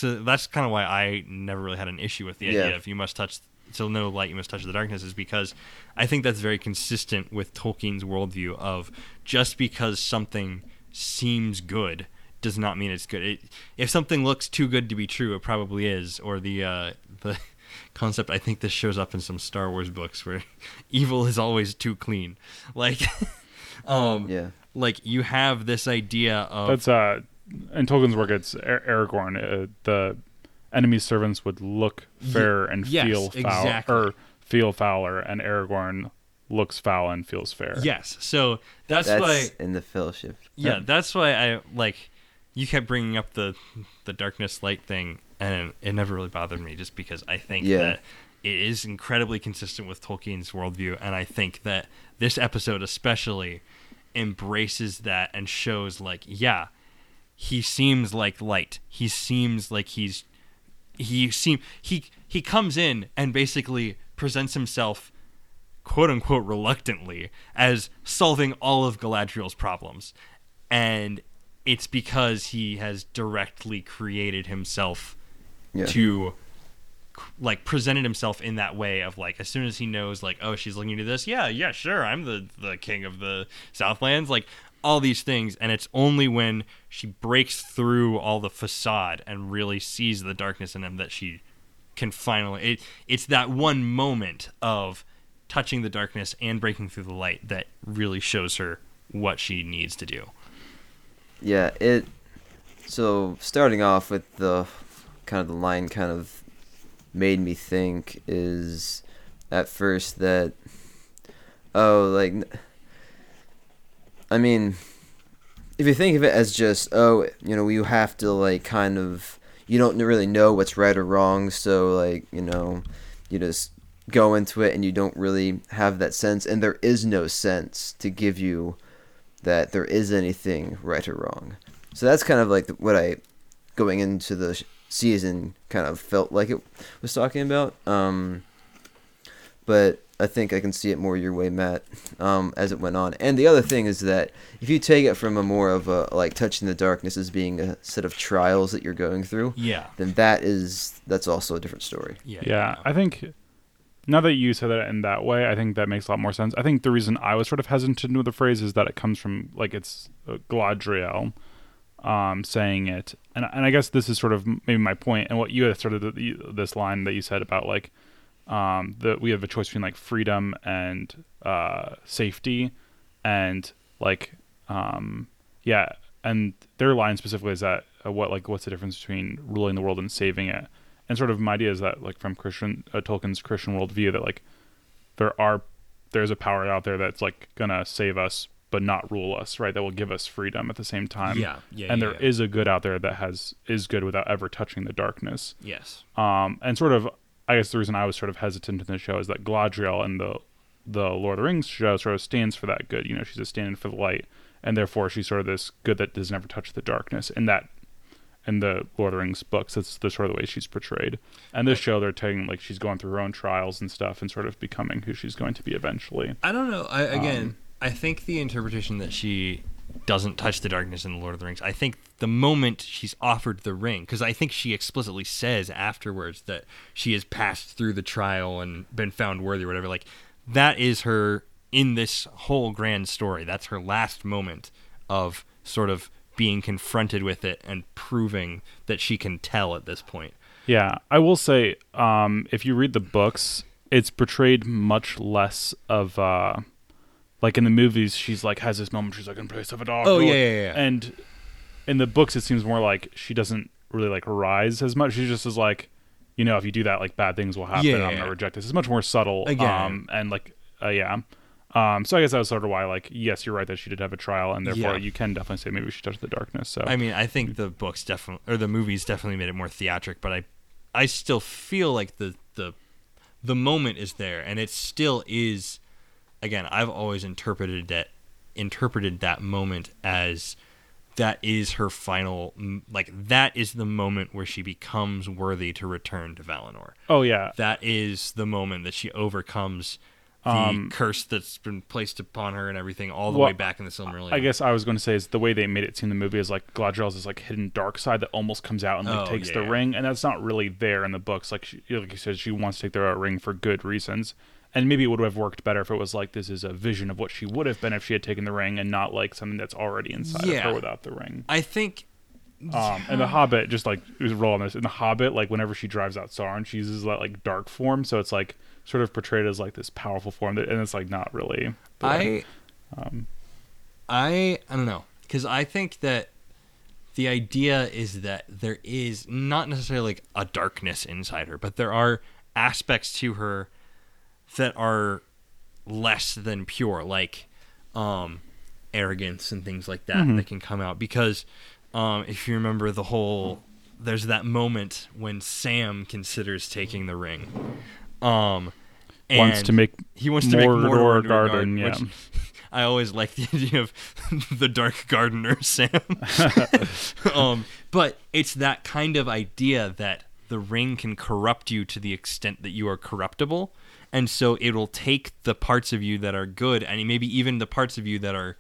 kind of why I never really had an issue with the idea of you must touch... So no light, you must touch the darkness, is because I think that's very consistent with Tolkien's worldview of just because something seems good does not mean it's good. If something looks too good to be true, it probably is. Or the concept, I think this shows up in some Star Wars books, where evil is always too clean. Like... Like, you have this idea of... That's, in Tolkien's work, it's Aragorn. The enemy's servants would look fair and feel foul. Exactly. Or feel fouler, and Aragorn looks foul and feels fair. Yes, so that's why... in the fellowship. Yeah, that's why I, like, you kept bringing up the darkness light thing, and it never really bothered me, just because I think that it is incredibly consistent with Tolkien's worldview, and I think that this episode especially... embraces that and shows like he seems like light, he seems like he comes in and basically presents himself quote unquote reluctantly as solving all of Galadriel's problems, and it's because he has directly created himself to like presented himself in that way of like, as soon as he knows like, oh, she's looking to this, sure, I'm the king of the Southlands, like all these things. And it's only when she breaks through all the facade and really sees the darkness in him that she can finally it's that one moment of touching the darkness and breaking through the light that really shows her what she needs to do. So starting off with the kind of the line kind of made me think is at first that I mean, if you think of it as just you have to like kind of, you don't really know what's right or wrong, so like you just go into it and you don't really have that sense, and there is no sense to give you that there is anything right or wrong. So that's kind of like what I going into the season kind of felt like it was talking about, but I think I can see it more your way, Matt, as it went on. And the other thing is that if you take it from a more of a like touching the darkness as being a set of trials that you're going through, then that's also a different story. I think now that you said that in that way, I think that makes a lot more sense. I think the reason I was sort of hesitant with the phrase is that it comes from like, it's Galadriel saying it, and I guess this is sort of maybe my point, and what you had sort of this line that you said about like that we have a choice between like freedom and safety, and like and their line specifically is that what's the difference between ruling the world and saving it, and sort of my idea is that like from Tolkien's Christian worldview that like there's a power out there that's like gonna save us but not rule us, right? That will give us freedom at the same time. There is a good out there that is good without ever touching the darkness. Yes. And sort of, I guess the reason I was sort of hesitant in the show is that Galadriel in the Lord of the Rings show sort of stands for that good. She's a stand-in for the light, and therefore she's sort of this good that does never touch the darkness. And that, in the Lord of the Rings books, that's the sort of the way she's portrayed. And this show, they're taking like she's going through her own trials and stuff, and sort of becoming who she's going to be eventually. I don't know. I think the interpretation that she doesn't touch the darkness in The Lord of the Rings, I think the moment she's offered the ring, because I think she explicitly says afterwards that she has passed through the trial and been found worthy or whatever, like that is her, in this whole grand story, that's her last moment of sort of being confronted with it and proving that she can tell at this point. Yeah, I will say, if you read the books, it's portrayed much less of... like in the movies, she's like has this moment. She's like in place of a dog. And in the books, it seems more like she doesn't really like rise as much. She just is like, if you do that, like bad things will happen. I'm gonna reject this. It's much more subtle. Again, and like, So I guess that was sort of why, like, yes, you're right that she did have a trial, and therefore you can definitely say maybe she touched the darkness. So I mean, I think the books definitely, or the movies definitely made it more theatric, but I still feel like the moment is there, and it still is. Again, I've always interpreted that moment as that is her final, like, that is the moment where she becomes worthy to return to Valinor. Oh yeah, that is the moment that she overcomes the curse that's been placed upon her and everything, all the way back in the Silmarillion. I guess I was going to say is the way they made it seem in the movie is like Galadriel's this like hidden dark side that almost comes out and like takes the ring, and that's not really there in the books. Like, like you said, she wants to take the ring for good reasons, and maybe it would have worked better if it was like this is a vision of what she would have been if she had taken the ring, and not like something that's already inside of her without the ring. I think. And the Hobbit, just like it was roll on this. In the Hobbit, like whenever she drives out Sauron, she uses that like dark form, so it's like sort of portrayed as like this powerful form that, and it's like not really. I don't know, because I think that the idea is that there is not necessarily like a darkness inside her, but there are aspects to her that are less than pure, like arrogance and things like that, that can come out, because if you remember the whole, there's that moment when Sam considers taking the ring. And he wants to make Mordor a garden, which I always like the idea of the dark gardener Sam. But it's that kind of idea that the ring can corrupt you to the extent that you are corruptible, and so it'll take the parts of you that are good, and maybe even the parts of you that are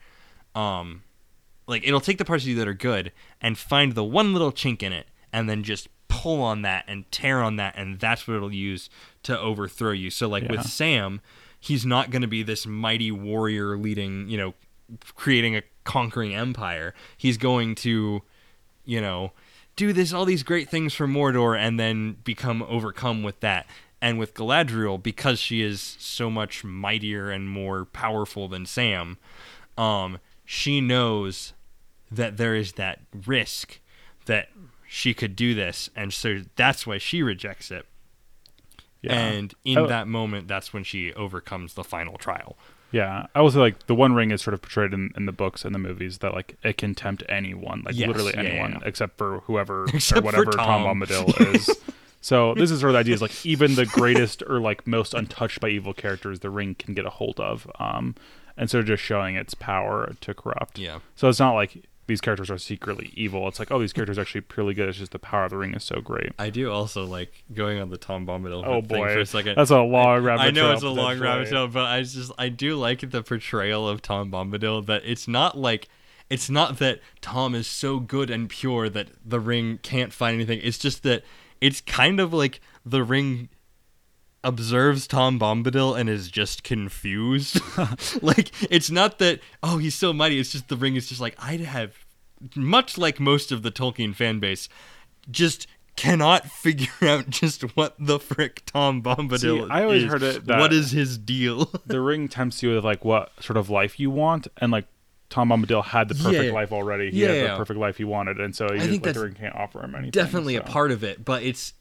it'll take the parts of you that are good and find the one little chink in it, and then just pull on that and tear on that, and that's what it'll use to overthrow you. So with Sam, he's not going to be this mighty warrior leading, creating a conquering empire. He's going to, do all these great things for Mordor and then become overcome with that. And with Galadriel, because she is so much mightier and more powerful than Sam, she knows that there is that risk that she could do this, and so that's why she rejects it. Yeah. And in that moment, that's when she overcomes the final trial. Yeah, I will say the One Ring is sort of portrayed in the books and the movies that like it can tempt anyone, literally anyone, except for whoever or whatever Tom Bombadil is. So this is sort of the idea is like even the greatest or like most untouched by evil characters, the ring can get a hold of, and so just showing its power to corrupt. Yeah. So it's not like these characters are secretly evil. It's like, oh, these characters are actually purely good. It's just the power of the ring is so great. I do also like going on the Tom Bombadil thing for a second. That's a long rabbit trail. I know it's a long rabbit trail, but I do like the portrayal of Tom Bombadil, that it's not that Tom is so good and pure that the ring can't find anything. It's just that it's kind of like the ring observes Tom Bombadil and is just confused. It's not that, oh, he's so mighty. It's just the ring is just like, I have, much like most of the Tolkien fan base, just cannot figure out just what the frick Tom Bombadil is. I always heard it that what is his deal? The ring tempts you with what sort of life you want, and Tom Bombadil had the perfect life already. He had the perfect life he wanted, and so the ring can't offer him anything. Definitely a part of it, but it's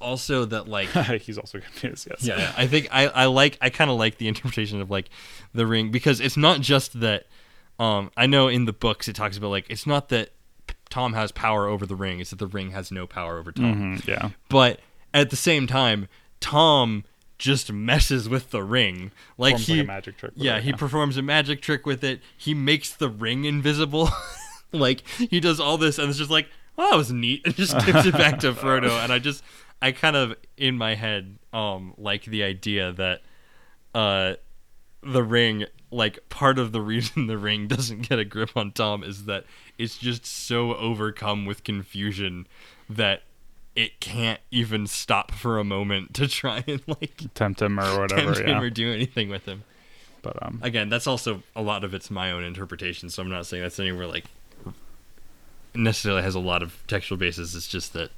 also that he's also confused. Yes. Yeah, I think I kind of like the interpretation of the ring, because it's not just that. I know in the books it talks about it's not that Tom has power over the ring; it's that the ring has no power over Tom. Mm-hmm, yeah, but at the same time, Tom just messes with the ring. Performs a magic trick with it. He performs a magic trick with it. He makes the ring invisible. He does all this, and it's just well, that was neat, and just gives it back to Frodo. And I kind of, in my head, like the idea that the ring, part of the reason the ring doesn't get a grip on Tom is that it's just so overcome with confusion that it can't even stop for a moment to try and tempt him or whatever, or do anything with him. But again, that's also a lot of it's my own interpretation, so I'm not saying that's anywhere necessarily has a lot of textual basis. It's just that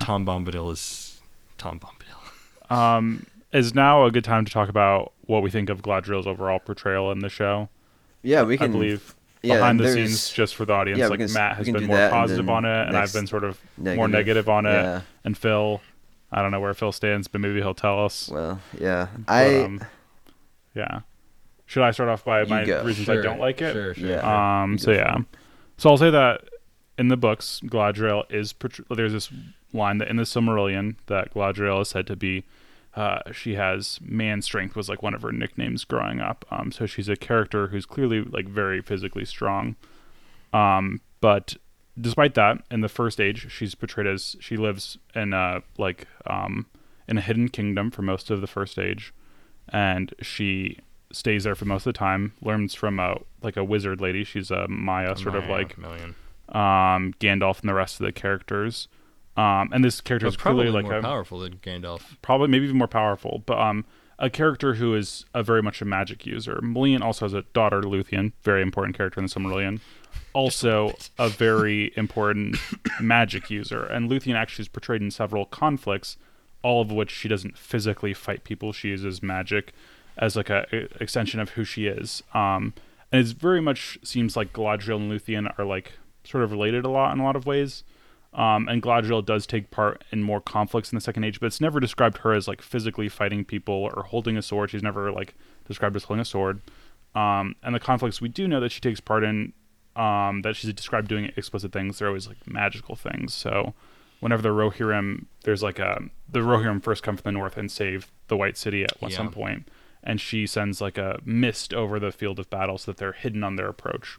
Tom Bombadil is Tom Bombadil. Is now a good time to talk about what we think of Galadriel's overall portrayal in the show? Yeah, we can. I believe behind the scenes, just for the audience, Matt has been more positive on it, and I've been sort of more negative on it. And Phil, I don't know where Phil stands, but maybe he'll tell us. Well, yeah, Should I start off by my reasons I don't like it? Sure. Yeah. So I'll say that in the books, Galadriel is... There's this line that in the Silmarillion that Galadriel is said to be... she has man strength was like one of her nicknames growing up. So she's a character who's clearly like very physically strong. But despite that, in the First Age, she's portrayed as she lives in a hidden kingdom for most of the First Age, and she stays there for most of the time. Learns from a wizard lady. She's a Maia, Melian. Gandalf and the rest of the characters. And this character is probably clearly more powerful than Gandalf. Probably, maybe even more powerful. But a character who is very much a magic user. Melian also has a daughter, Luthien, very important character in the Silmarillion. Also a very important magic user. And Luthien actually is portrayed in several conflicts, all of which she doesn't physically fight people. She uses magic as like an extension of who she is. And it's very much seems like Galadriel and Luthien are like sort of related in a lot of ways. And Galadriel does take part in more conflicts in the Second Age, but it's never described her as like physically fighting people or holding a sword. She's never like described as holding a sword. And the conflicts we do know that she takes part in, that she's described doing explicit things, they're always like magical things. So whenever the Rohirrim, there's like the Rohirrim first come from the north and save the White City at some point, and she sends like a mist over the field of battle so that they're hidden on their approach.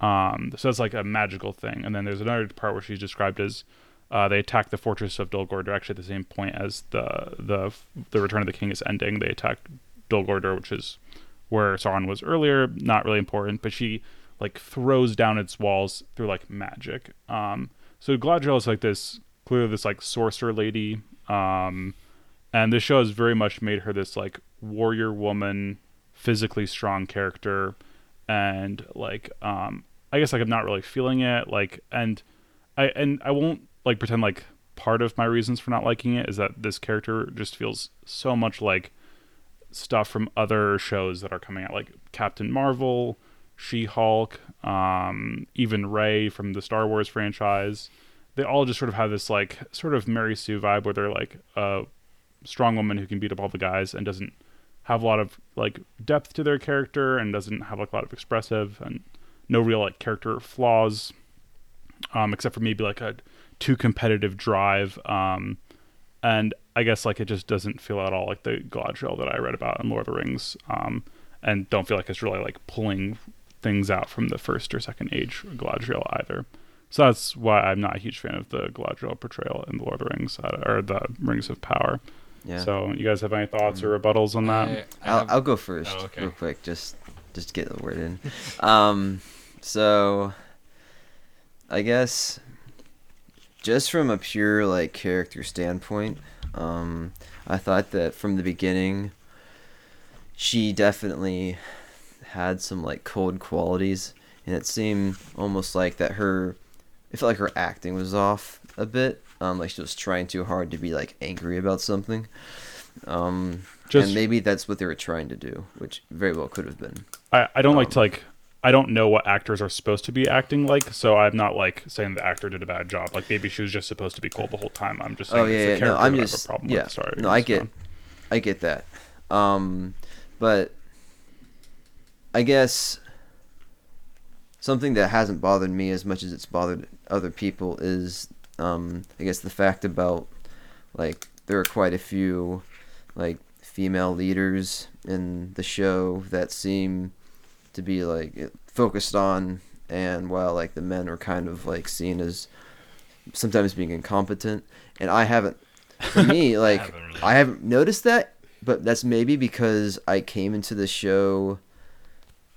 So it's like a magical thing. And then there's another part where she's described as they attack the fortress of Dol Guldur actually at the same point as the Return of the King is ending. They attack Dol Guldur, which is where Sauron was earlier. Not really important, but she like throws down its walls through like magic. So Galadriel is like this, clearly this like sorcerer lady. And this show has very much made her this like warrior woman, physically strong character. And like, I guess like I'm not really feeling it. Like, and I won't like pretend like part of my reasons for not liking it is that this character just feels so much like stuff from other shows that are coming out, like Captain Marvel, She-Hulk, even Rey from the Star Wars franchise. They all just sort of have this like sort of Mary Sue vibe where they're like a strong woman who can beat up all the guys and doesn't have a lot of like depth to their character and doesn't have like a lot of expressive and no real like character flaws, except for maybe like a too competitive drive. And I guess like it just doesn't feel at all like the Galadriel that I read about in Lord of the Rings, and don't feel like it's really like pulling things out from the First or Second Age Galadriel either. So that's why I'm not a huge fan of the Galadriel portrayal in the Lord of the Rings or the Rings of Power. Yeah. So you guys have any thoughts or rebuttals on that? I'll go first real quick, just to get the word in. So I guess just from a pure like character standpoint, I thought that from the beginning she definitely had some like cold qualities, and it seemed almost like that it felt like her acting was off a bit. Like she was trying too hard to be like angry about something, and maybe that's what they were trying to do, which very well could have been. I don't like to like. I don't know what actors are supposed to be acting like, so I'm not like saying the actor did a bad job. Like maybe she was just supposed to be cold the whole time. I'm just saying character I have a problem with. Sorry. No, I get that. But I guess something that hasn't bothered me as much as it's bothered other people is. I guess the fact about like there are quite a few like female leaders in the show that seem to be like focused on, and while like the men are kind of like seen as sometimes being incompetent, and I haven't noticed that, but that's maybe because I came into the show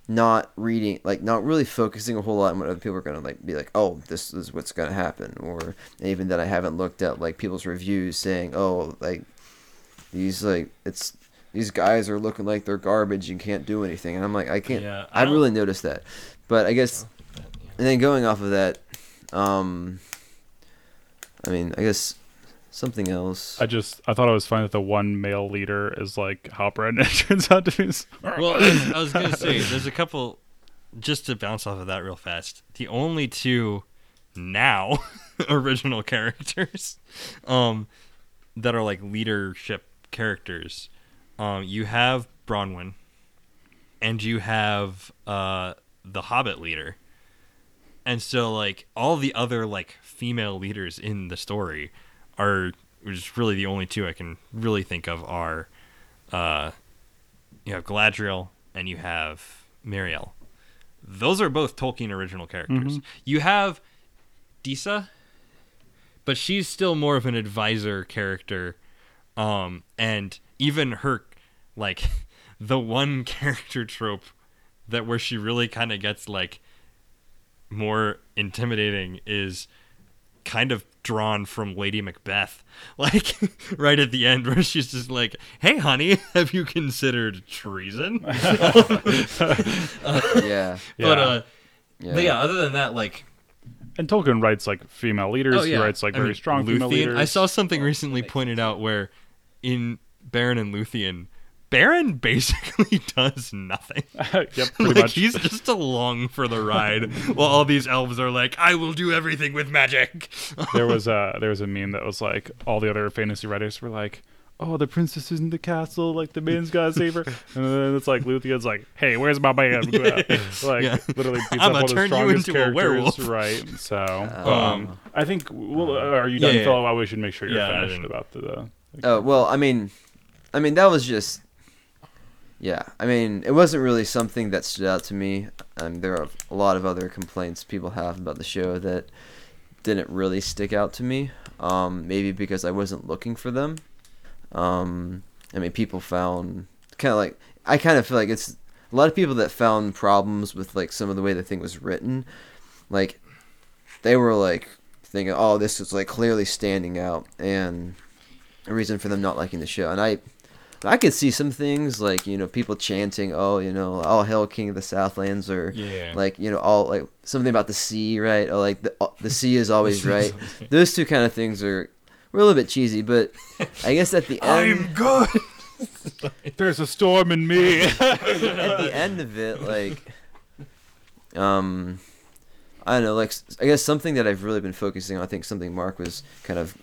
not really focusing a whole lot on what other people are going to like be like, oh, this is what's going to happen, or even that I haven't looked at like people's reviews saying, oh, like these like it's these guys are looking like they're garbage and can't do anything, and I'm like, I really noticed that. But I guess, and then going off of that, I mean, I guess something else. I thought it was funny that the one male leader is like Halbrand, and it turns out to be. Well, I was gonna say there's a couple. Just to bounce off of that real fast, the only two now original characters that are like leadership characters, you have Bronwyn and you have the Hobbit leader. And so, like, all the other, like, female leaders in the story are just really the only two I can really think of are, you have Galadriel and you have Muriel. Those are both Tolkien original characters. Mm-hmm. You have Disa, but she's still more of an advisor character. And even her, like, the one character trope that where she really kind of gets, like, more intimidating is kind of drawn from Lady Macbeth, like right at the end where she's just like, hey honey, have you considered treason? But other than that, like, and Tolkien writes like female leaders. He writes like very strong Luthien, female leaders. I saw something recently pointed out where in Beren and Luthien, Beren basically does nothing. Yep, pretty much. He's just along for the ride while all these elves are like, I will do everything with magic. There was a meme that was like, all the other fantasy writers were like, oh, the princess is in the castle, like the man's gotta save her. And then it's like, Luthien's like, hey, where's my man? Literally beats up one of the strongest characters. Right, so. I think, are you done, Phil? We should make sure you're finished about the... that was just... Yeah, I mean, it wasn't really something that stood out to me. There are a lot of other complaints people have about the show that didn't really stick out to me, maybe because I wasn't looking for them. I mean, people found kind of like... I kind of feel like it's a lot of people that found problems with like some of the way the thing was written. Like, they were like thinking, oh, this is like clearly standing out and a reason for them not liking the show. And I could see some things like, you know, people chanting, oh, you know, all hail King of the Southlands, or like, you know, all like something about the sea, right? Or like the sea is always right. Those two kind of things were a little bit cheesy, but I guess at the end, I'm good. There's a storm in me. At the end of it, like, I don't know, like, I guess something that I've really been focusing on, I think something Mark was kind of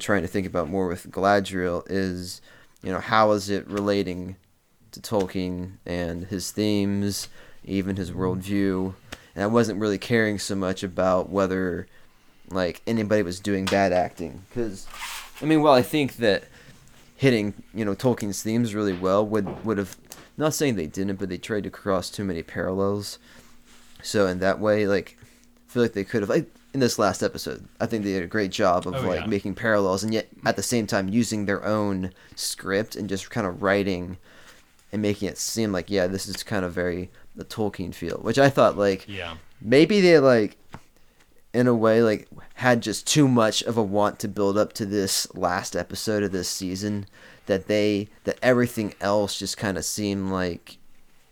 trying to think about more with Galadriel is, you know, how is it relating to Tolkien and his themes, even his worldview? And I wasn't really caring so much about whether, like, anybody was doing bad acting. Because, I mean, while I think that hitting, you know, Tolkien's themes really well would have, not saying they didn't, but they tried to cross too many parallels. So in that way, like, I feel like they could have, like, in this last episode, I think they did a great job of making parallels, and yet at the same time using their own script and just kind of writing and making it seem like, yeah, this is kind of very the Tolkien feel, which I thought like maybe they like in a way like had just too much of a want to build up to this last episode of this season that everything else just kind of seemed like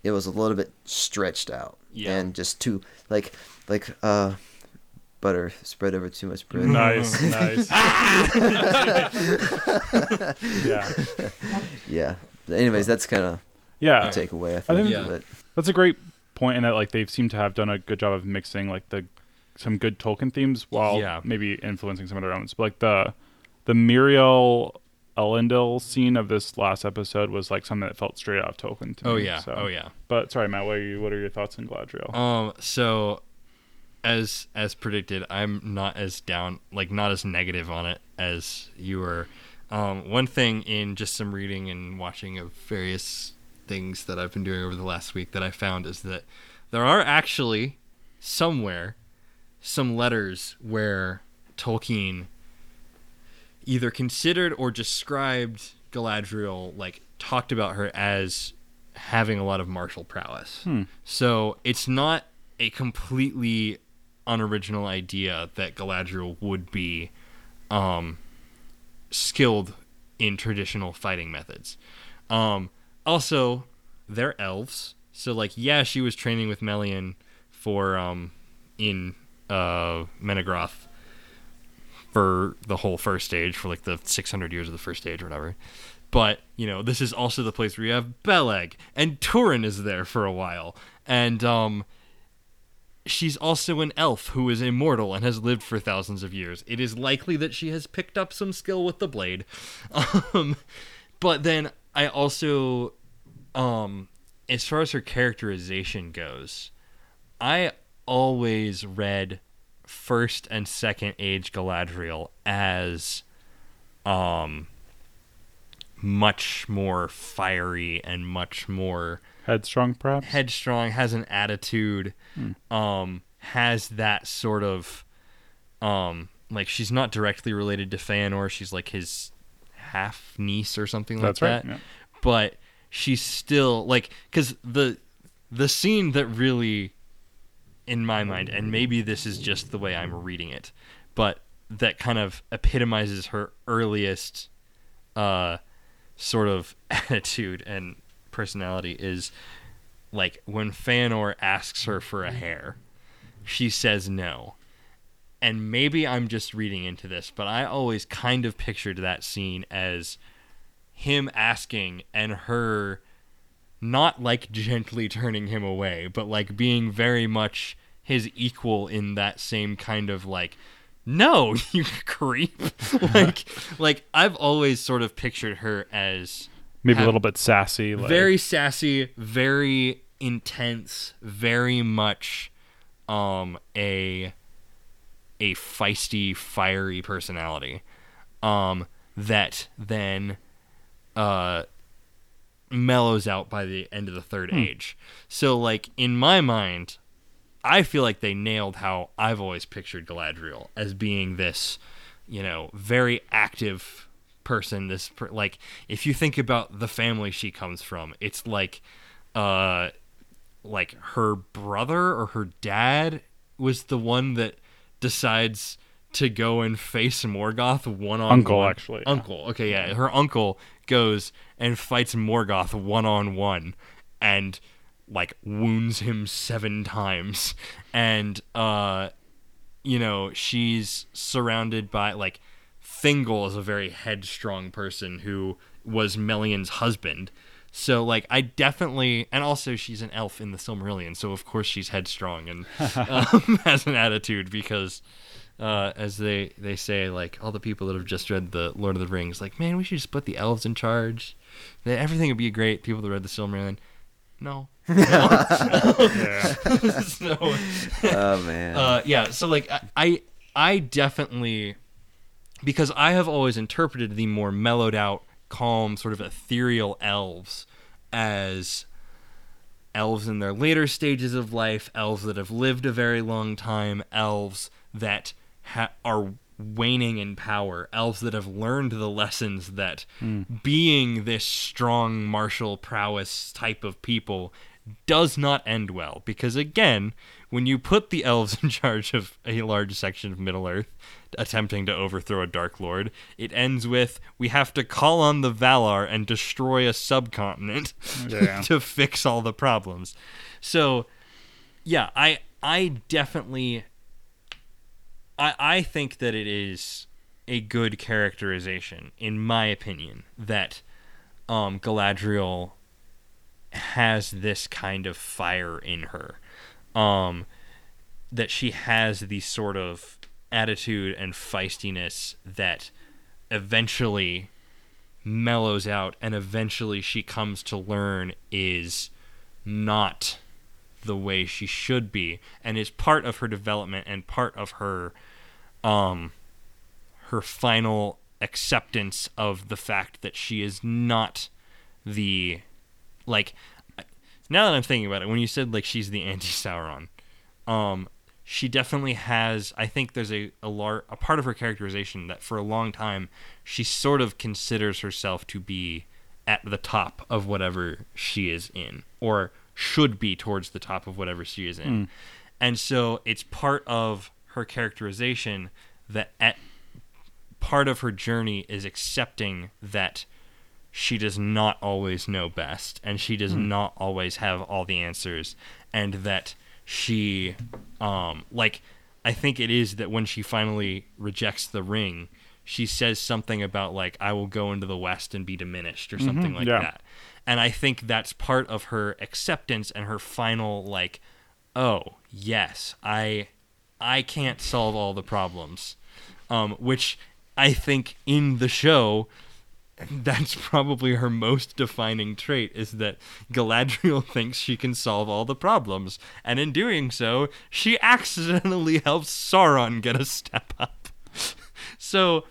it was a little bit stretched out and just too like butter spread over too much bread. Nice. Yeah. Anyways, that's kind of the takeaway, I think. That's a great point in that, like, they seem to have done a good job of mixing, like, some good Tolkien themes while maybe influencing some of their own. But, like, the Muriel Elendil scene of this last episode was, like, something that felt straight out of Tolkien to me. Oh, yeah. But, sorry, Matt, what are your thoughts on Galadriel? So... As predicted, I'm not as negative on it as you were. One thing in just some reading and watching of various things that I've been doing over the last week that I found is that there are actually somewhere some letters where Tolkien either considered or described Galadriel, like talked about her as having a lot of martial prowess. So it's not a completely unoriginal idea that Galadriel would be skilled in traditional fighting methods. Also, they're elves, so like, yeah, she was training with Melian for in Menegroth for the whole first stage, for like the 600 years of the first stage or whatever. But, you know, this is also the place where you have Beleg, and Túrin is there for a while, and she's also an elf who is immortal and has lived for thousands of years. It is likely that she has picked up some skill with the blade. But then I also as far as her characterization goes, I always read First and Second Age Galadriel as much more fiery and much more headstrong, perhaps. Headstrong, has an attitude, has that sort of like, she's not directly related to Fëanor, she's like his half niece or something like that. Right, yeah. But she's still like, because the scene that really, in my mind, and maybe this is just the way I'm reading it, but that kind of epitomizes her earliest sort of attitude and personality is like when Fëanor asks her for a hair, she says no. And maybe I'm just reading into this, but I always kind of pictured that scene as him asking and her not like gently turning him away, but like being very much his equal in that same kind of like, no, you creep. like I've always sort of pictured her as maybe a little bit sassy, like very sassy, very intense, very much a feisty, fiery personality that then mellows out by the end of the Third Age. So, like, in my mind, I feel like they nailed how I've always pictured Galadriel as being this, you know, very active person. Like, if you think about the family she comes from, it's like her brother or her dad was the one that decides to go and face Morgoth one-on-one. Uncle. Okay, yeah. Her uncle goes and fights Morgoth one-on-one and, like, wounds him 7 times. And, you know, she's surrounded by, like, Thingol is a very headstrong person who was Melian's husband. So, like, I definitely... And also, she's an elf in the Silmarillion, so of course she's headstrong and has an attitude because... as they say, like, all the people that have just read the Lord of the Rings, like, man, we should just put the elves in charge. Everything would be great. People that read the Silmarillion, no. Yeah. So, oh man. Yeah. So like, I definitely, because I have always interpreted the more mellowed out, calm, sort of ethereal elves as elves in their later stages of life, elves that have lived a very long time, elves that are waning in power, elves that have learned the lessons that being this strong martial prowess type of people does not end well. Because again, when you put the elves in charge of a large section of Middle-earth attempting to overthrow a Dark Lord, it ends with, we have to call on the Valar and destroy a subcontinent to fix all the problems. So, yeah, I definitely... I think that it is a good characterization, in my opinion, that Galadriel has this kind of fire in her, that she has the sort of attitude and feistiness that eventually mellows out, and eventually she comes to learn is not the way she should be, and is part of her development and part of her her final acceptance of the fact that she is not the, like, now that I'm thinking about it, when you said like she's the anti-Sauron, she definitely has, I think there's a part of her characterization that for a long time she sort of considers herself to be at the top of whatever she is in, or should be towards the top of whatever she is in. And so it's part of her characterization that part of her journey is accepting that she does not always know best, and she does not always have all the answers, and that she like, I think it is that when she finally rejects the ring, she says something about like, I will go into the West and be diminished, or something like that. And I think that's part of her acceptance and her final, like, oh, yes, I can't solve all the problems, which I think in the show that's probably her most defining trait, is that Galadriel thinks she can solve all the problems, and in doing so, she accidentally helps Sauron get a step up. So,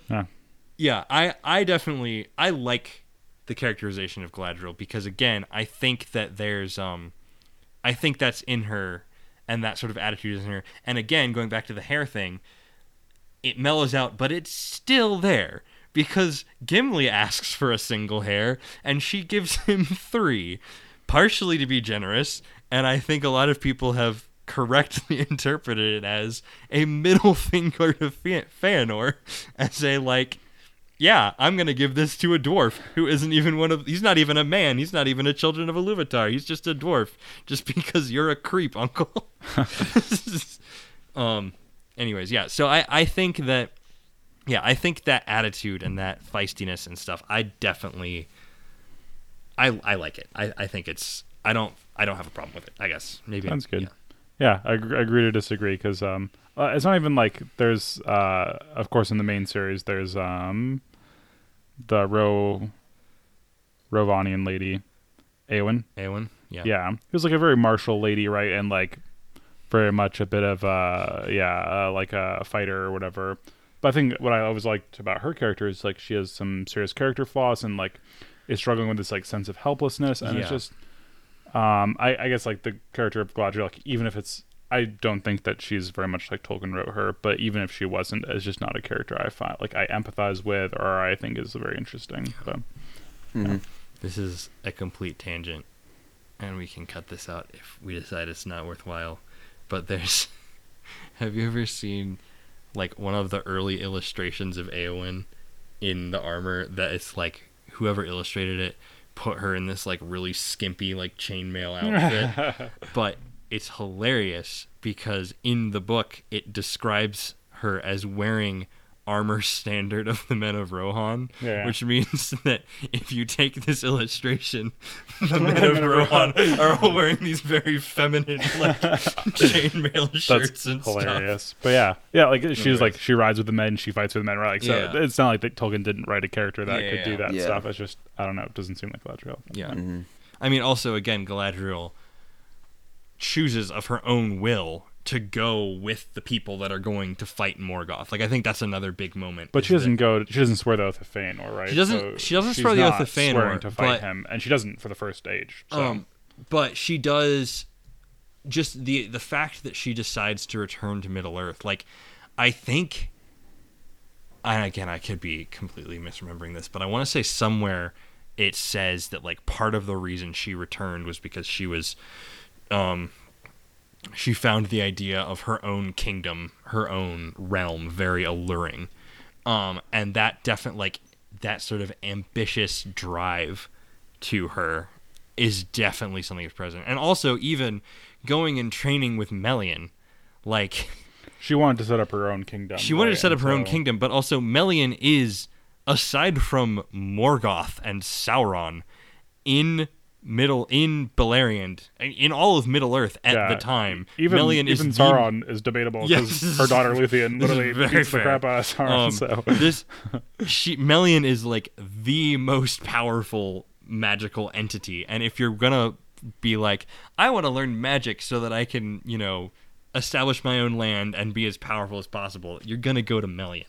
yeah, I definitely like the characterization of Galadriel, because again, I think that there's I think that's in her, and that sort of attitude is in her. And again, going back to the hair thing, it mellows out, but it's still there. Because Gimli asks for a single hair, and she gives him 3, partially to be generous, and I think a lot of people have correctly interpreted it as a middle finger to Fëanor, as a, like, yeah, I'm gonna give this to a dwarf who isn't even one of, he's not even a man, he's not even a Children of Iluvatar, he's just a dwarf, just because you're a creep, uncle. Anyways, yeah, so I think that, yeah, I think that attitude and that feistiness and stuff, I definitely, I like it. I think it's, I don't have a problem with it, I guess. Maybe. Sounds good. Yeah, I agree to disagree, because it's not even like there's, of course, in the main series, there's the Rovanian lady, Eowyn. Yeah. Yeah, it was like a very martial lady, right? And like very much a bit of, like a fighter or whatever. But I think what I always liked about her character is like she has some serious character flaws and like is struggling with this like sense of helplessness, and it's just I guess like the character of Galadriel, like, even if it's, I don't think that she's very much like Tolkien wrote her, but even if she wasn't, it's just not a character I find like I empathize with or I think is very interesting. So This is a complete tangent, and we can cut this out if we decide it's not worthwhile. But there's, have you ever seen like one of the early illustrations of Eowyn in the armor, that it's like whoever illustrated it put her in this like really skimpy like chainmail outfit? But it's hilarious because in the book it describes her as wearing armor standard of the men of Rohan, which means that if you take this illustration, the men of Rohan are all wearing these very feminine like chainmail shirts. That's and hilarious stuff. But like she's like, she rides with the men, she fights with the men, right? Like, so it's not like that Tolkien didn't write a character that could do that stuff. It's just, I don't know, it doesn't seem like Galadriel. I mean, also again, Galadriel chooses of her own will to go with the people that are going to fight Morgoth. Like, I think that's another big moment. But she doesn't go. She doesn't swear the oath of Fëanor, right? She doesn't swear the oath of Fëanor. She's not swearing to fight him, and she doesn't for the First Age. So. But she does. Just the fact that she decides to return to Middle Earth, like, I think. And again, I could be completely misremembering this, but I want to say somewhere it says that like part of the reason she returned was because she was, she found the idea of her own kingdom, her own realm, very alluring. And that definitely, like, that sort of ambitious drive to her is definitely something that's present. And also, even going and training with Melian, like... She wanted to set up her own kingdom. She wanted to set up her own kingdom, but also Melian is, aside from Morgoth and Sauron, in Beleriand, in all of Middle Earth at the time, even Sauron is debatable, because her daughter Luthien literally beats the crap out of Sauron. Melian is like the most powerful magical entity, and if you're gonna be like, I want to learn magic so that I can, you know, establish my own land and be as powerful as possible, you're gonna go to Melian.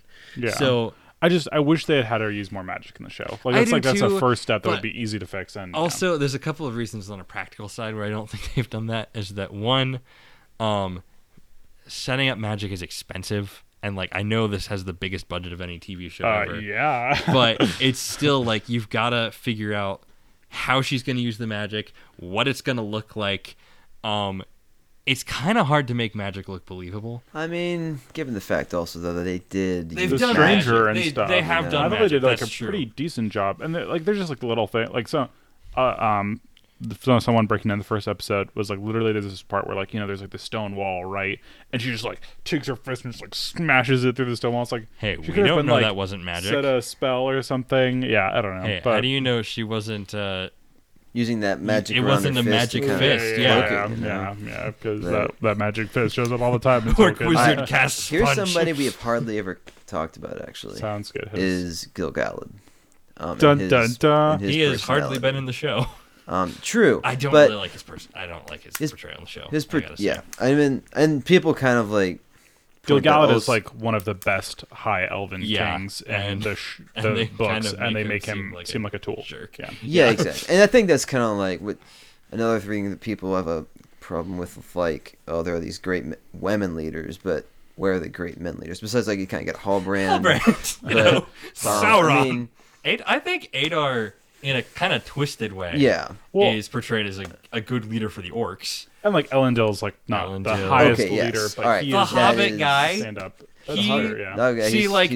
So. I wish they had her use more magic in the show. Like, that's a first step that would be easy to fix. And also, there's a couple of reasons on a practical side where I don't think they've done that. Is that one, setting up magic is expensive, and like, I know this has the biggest budget of any TV show ever. Yeah, but it's still like, you've got to figure out how she's going to use the magic, what it's going to look like. It's kind of hard to make magic look believable. I mean, given the fact also, though, that they did... They've done stranger magic. And they, stuff. They have done I thought they did, like, that's a pretty decent job. And, like, there's just, like, little thing. Like, someone breaking down the first episode was, like, literally there's this part where, like, you know, there's, like, the stone wall, right? And she just, like, takes her fist and just, like, smashes it through the stone wall. It's like... Hey, we don't know that wasn't magic. Set a spell or something. Yeah, I don't know. Hey, how do you know she wasn't... using that magic fist. It wasn't a magic fist. Yeah, because that magic fist shows up all the time. Or wizard casts punch. Here's somebody we have hardly ever talked about, actually. Sounds good. Is Gil-Galad. Dun, dun, dun. He has hardly been in the show. True. I don't really like his person. I don't like his portrayal on the show. I mean, and people kind of like. Gil-Galad is like one of the best high elven kings in the books, and they make him seem like a tool. Jerk. Yeah, exactly. And I think that's kind of like what another thing that people have a problem with, like, oh, there are these great women leaders, but where are the great men leaders? Besides, like, you kind of get Halbrand, but, you know, Sauron. I mean, I think Eriador, in a kind of twisted way, is portrayed as a good leader for the orcs. And like Elendil's like not the highest leader, but he is the Hobbit guy. Stand up. See, like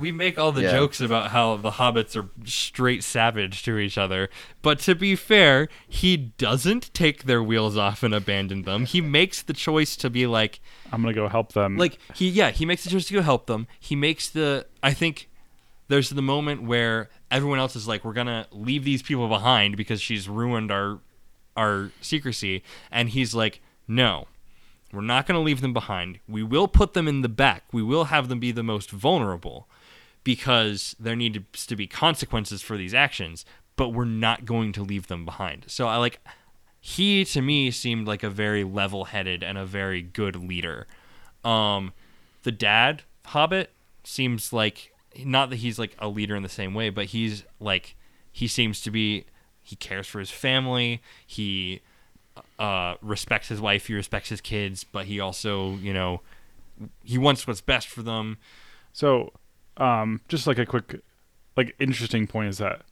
we make all the jokes about how the hobbits are straight savage to each other, but to be fair, he doesn't take their wheels off and abandon them. He makes the choice to be like, I'm gonna go help them. Like he makes the choice to go help them. He makes the. I think there's the moment where everyone else is like, we're gonna leave these people behind because she's ruined our secrecy, and he's like, no. We're not going to leave them behind. We will put them in the back. We will have them be the most vulnerable because there needs to be consequences for these actions, but we're not going to leave them behind. So he to me seemed like a very level-headed and a very good leader. The dad Hobbit seems like, not that he's like a leader in the same way, but he's like, he cares for his family. He respects his wife, he respects his kids, but he also, you know, he wants what's best for them. So, just like a quick, like interesting point is that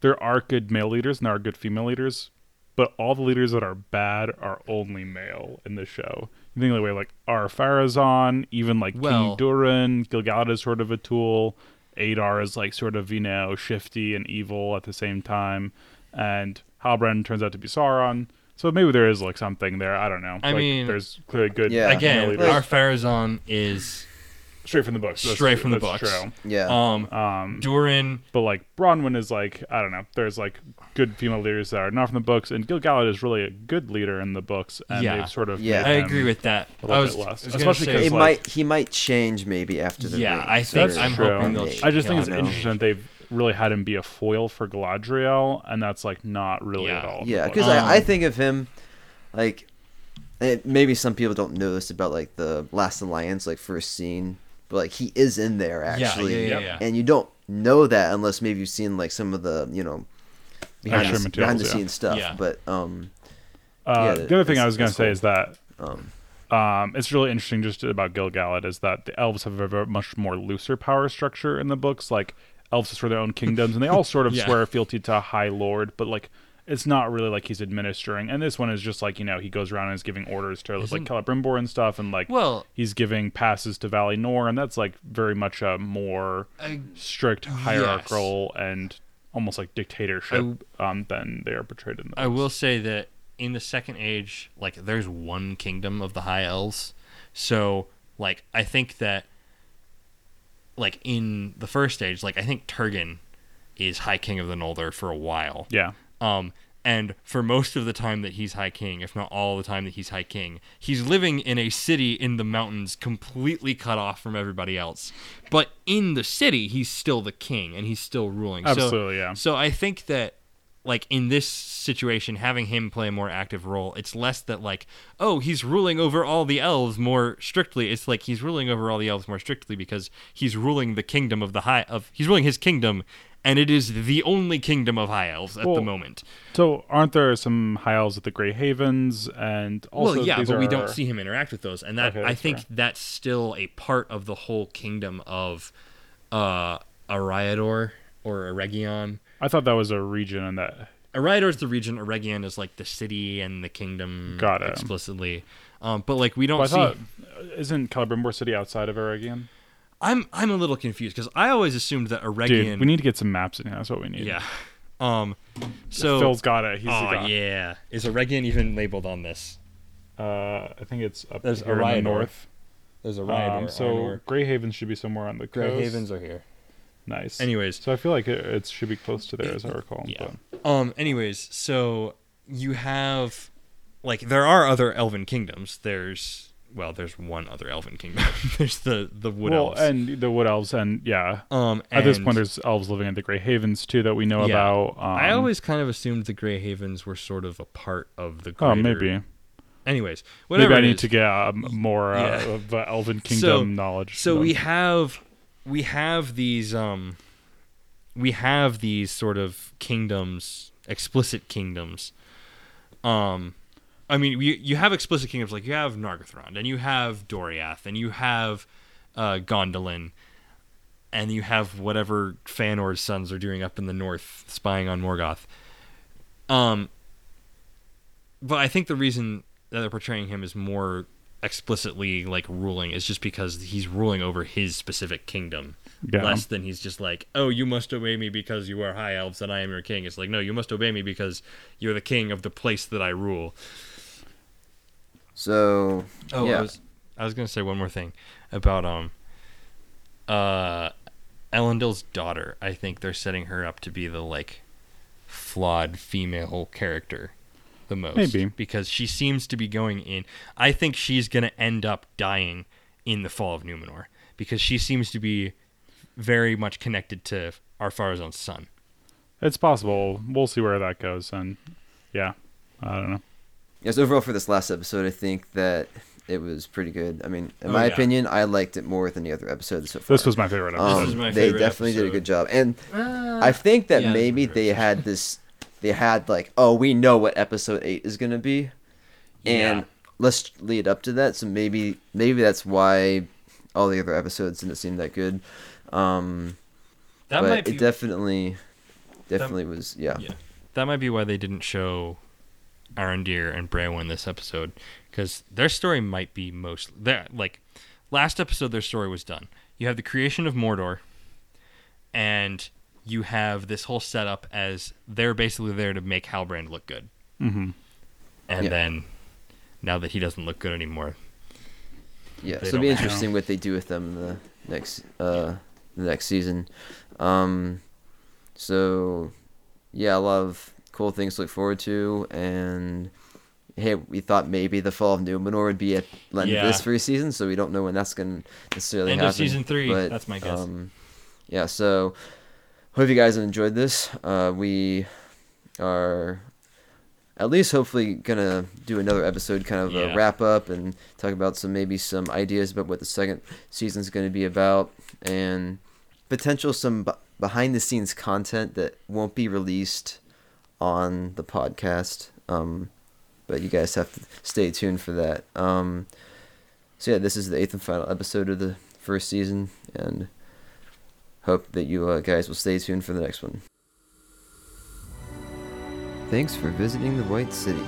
there are good male leaders and there are good female leaders, but all the leaders that are bad are only male in the show. You think of the way like Ar Pharazôn, even like King Durin, Gil-Galad is sort of a tool, Adar is like sort of, you know, shifty and evil at the same time, and Halbrand turns out to be Sauron. So maybe there is like something there. I don't know. I mean, there's clearly good. Yeah. Again, Ar Pharazôn is straight from the books. True. Yeah. Durin, but like Bronwyn is like, I don't know. There's like good female leaders that are not from the books, and Gil-Galad is really a good leader in the books, and they've sort of made him, I agree with that. I was especially because he might change maybe after the Rings. I think I'm hoping they'll change. I just think it's interesting that they've really had him be a foil for Galadriel, and that's like not really at all. Yeah, because I think of him like, maybe some people don't know this about like the Last Alliance, like first scene, but like he is in there actually, and you don't know that unless maybe you've seen like some of the, you know, behind the scenes stuff. Yeah. But the other thing I was gonna say is that it's really interesting just about Gil-Galad is that the elves have a much more looser power structure in the books, like. Elves for their own kingdoms, and they all sort of swear fealty to a high lord, but like it's not really like he's administering. And this one is just like, you know, he goes around and is giving orders to like Celebrimbor and stuff, and like he's giving passes to Valinor, and that's like very much a more strict hierarchical and almost like dictatorship than they are portrayed in. I will say that in the Second Age, like there's one kingdom of the High Elves, so like I think that. Like in the first stage, like I think Turgon is High King of the Noldor for a while. Yeah. And for most of the time that he's High King, if not all the time that he's High King, he's living in a city in the mountains, completely cut off from everybody else. But in the city, he's still the king and he's still ruling. Absolutely, So I think that like in this situation, having him play a more active role, it's less that like, oh, he's ruling over all the elves more strictly. It's like he's ruling over all the elves more strictly because he's ruling the kingdom of the he's ruling his kingdom, and it is the only kingdom of high elves at the moment. So aren't there some high elves at the Grey Havens and also? Well, yeah, but we don't see him interact with those, and that I think that's still a part of the whole kingdom of Eriador or Eregion. I thought that was a region, and that Eriador is the region. Eregion is like the city and the kingdom. Got it. Explicitly, but like we don't see. Isn't Celebrimbor city outside of Eregion? I'm a little confused because I always assumed that Eregion. Dude, we need to get some maps in here. That's what we need. Yeah. So Phil's got it. He's the guy. Yeah. Is Eregion even labeled on this? I think it's up There's here in the north. There's Eriador. So Grey Havens should be somewhere on the coast. Grey Havens are here. Nice. Anyways, so I feel like it should be close to there, as I recall. Yeah. But. Anyways, so you have, like, there are other elven kingdoms. There's well, there's one other elven kingdom. There's the Wood Elves. And the Wood Elves, and yeah. At this point, there's elves living in the Grey Havens, too, that we know about. I always kind of assumed the Grey Havens were sort of a part of the greater... Oh, maybe. Anyways, whatever. Maybe I need to get more of the elven kingdom knowledge. So we have these... we have these sort of kingdoms, explicit kingdoms. I mean, you have explicit kingdoms, like you have Nargothrond, and you have Doriath, and you have Gondolin, and you have whatever Fëanor's sons are doing up in the north, spying on Morgoth. But I think the reason that they're portraying him is more explicitly like ruling is just because he's ruling over his specific kingdom. Yeah. Less than he's just like, oh, you must obey me because you are high elves and I am your king. It's like, no, you must obey me because you're the king of the place that I rule. So, I was going to say one more thing about Elendil's daughter. I think they're setting her up to be the like flawed female character the most. Maybe. Because she seems to be going in. I think she's going to end up dying in the fall of Numenor because she seems to be very much connected to Arpharazón's son. It's possible. We'll see where that goes. And yeah, I don't know. Yes, overall for this last episode, I think that it was pretty good. I mean, in my opinion, I liked it more than the other episodes so far. This was my favorite episode. They definitely did a good job. And I think that maybe they had this, they had like, oh, we know what episode 8 is going to be. And let's lead up to that. So maybe that's why all the other episodes didn't seem that good. It definitely was, yeah. That might be why they didn't show Arendir and Bronwyn this episode, because their story might be last episode their story was done. You have the creation of Mordor, and you have this whole setup as they're basically there to make Halbrand look good. Mm-hmm. And then, now that he doesn't look good anymore... Yeah, so it'll be interesting what they do with them in the next... the next season. A lot of cool things to look forward to. And hey, we thought maybe the fall of Numenor would be at the end of this first season, so we don't know when that's going to necessarily happen. End of season 3, but that's my guess. So hope you guys have enjoyed this. We are at least hopefully going to do another episode, kind of a wrap-up, and talk about some ideas about what the second season's going to be about, and potential some behind-the-scenes content that won't be released on the podcast, but you guys have to stay tuned for that. This is the 8th and final episode of the first season, and hope that you guys will stay tuned for the next one. Thanks for visiting the White City.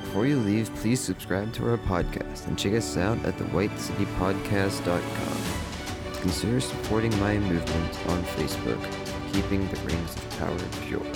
Before you leave, please subscribe to our podcast and check us out at thewhitecitypodcast.com. Consider supporting my movement on Facebook, keeping the Rings of Power pure.